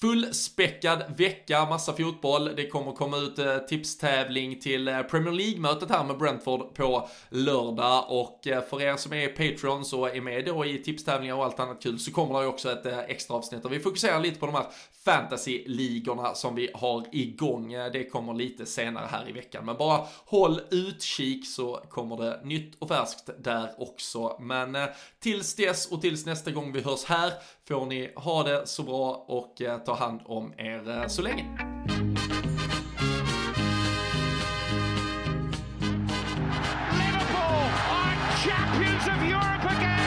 fullspäckad vecka, massa fotboll. Det kommer komma ut tipstävling till Premier League-mötet här med Brentford på lördag, och för er som är Patreon så är med då i tipstävlingar och allt annat kul, så kommer det också ett extra avsnitt där vi fokuserar lite på de här fantasy-ligorna som vi har igång. Det kommer lite senare här i veckan, men bara håll utkik så kommer det nytt och färskt där också, men tills dess och tills nästa gång vi hörs här får ni ha det så bra och ta hand om er så länge. Liverpool are champions of Europe again!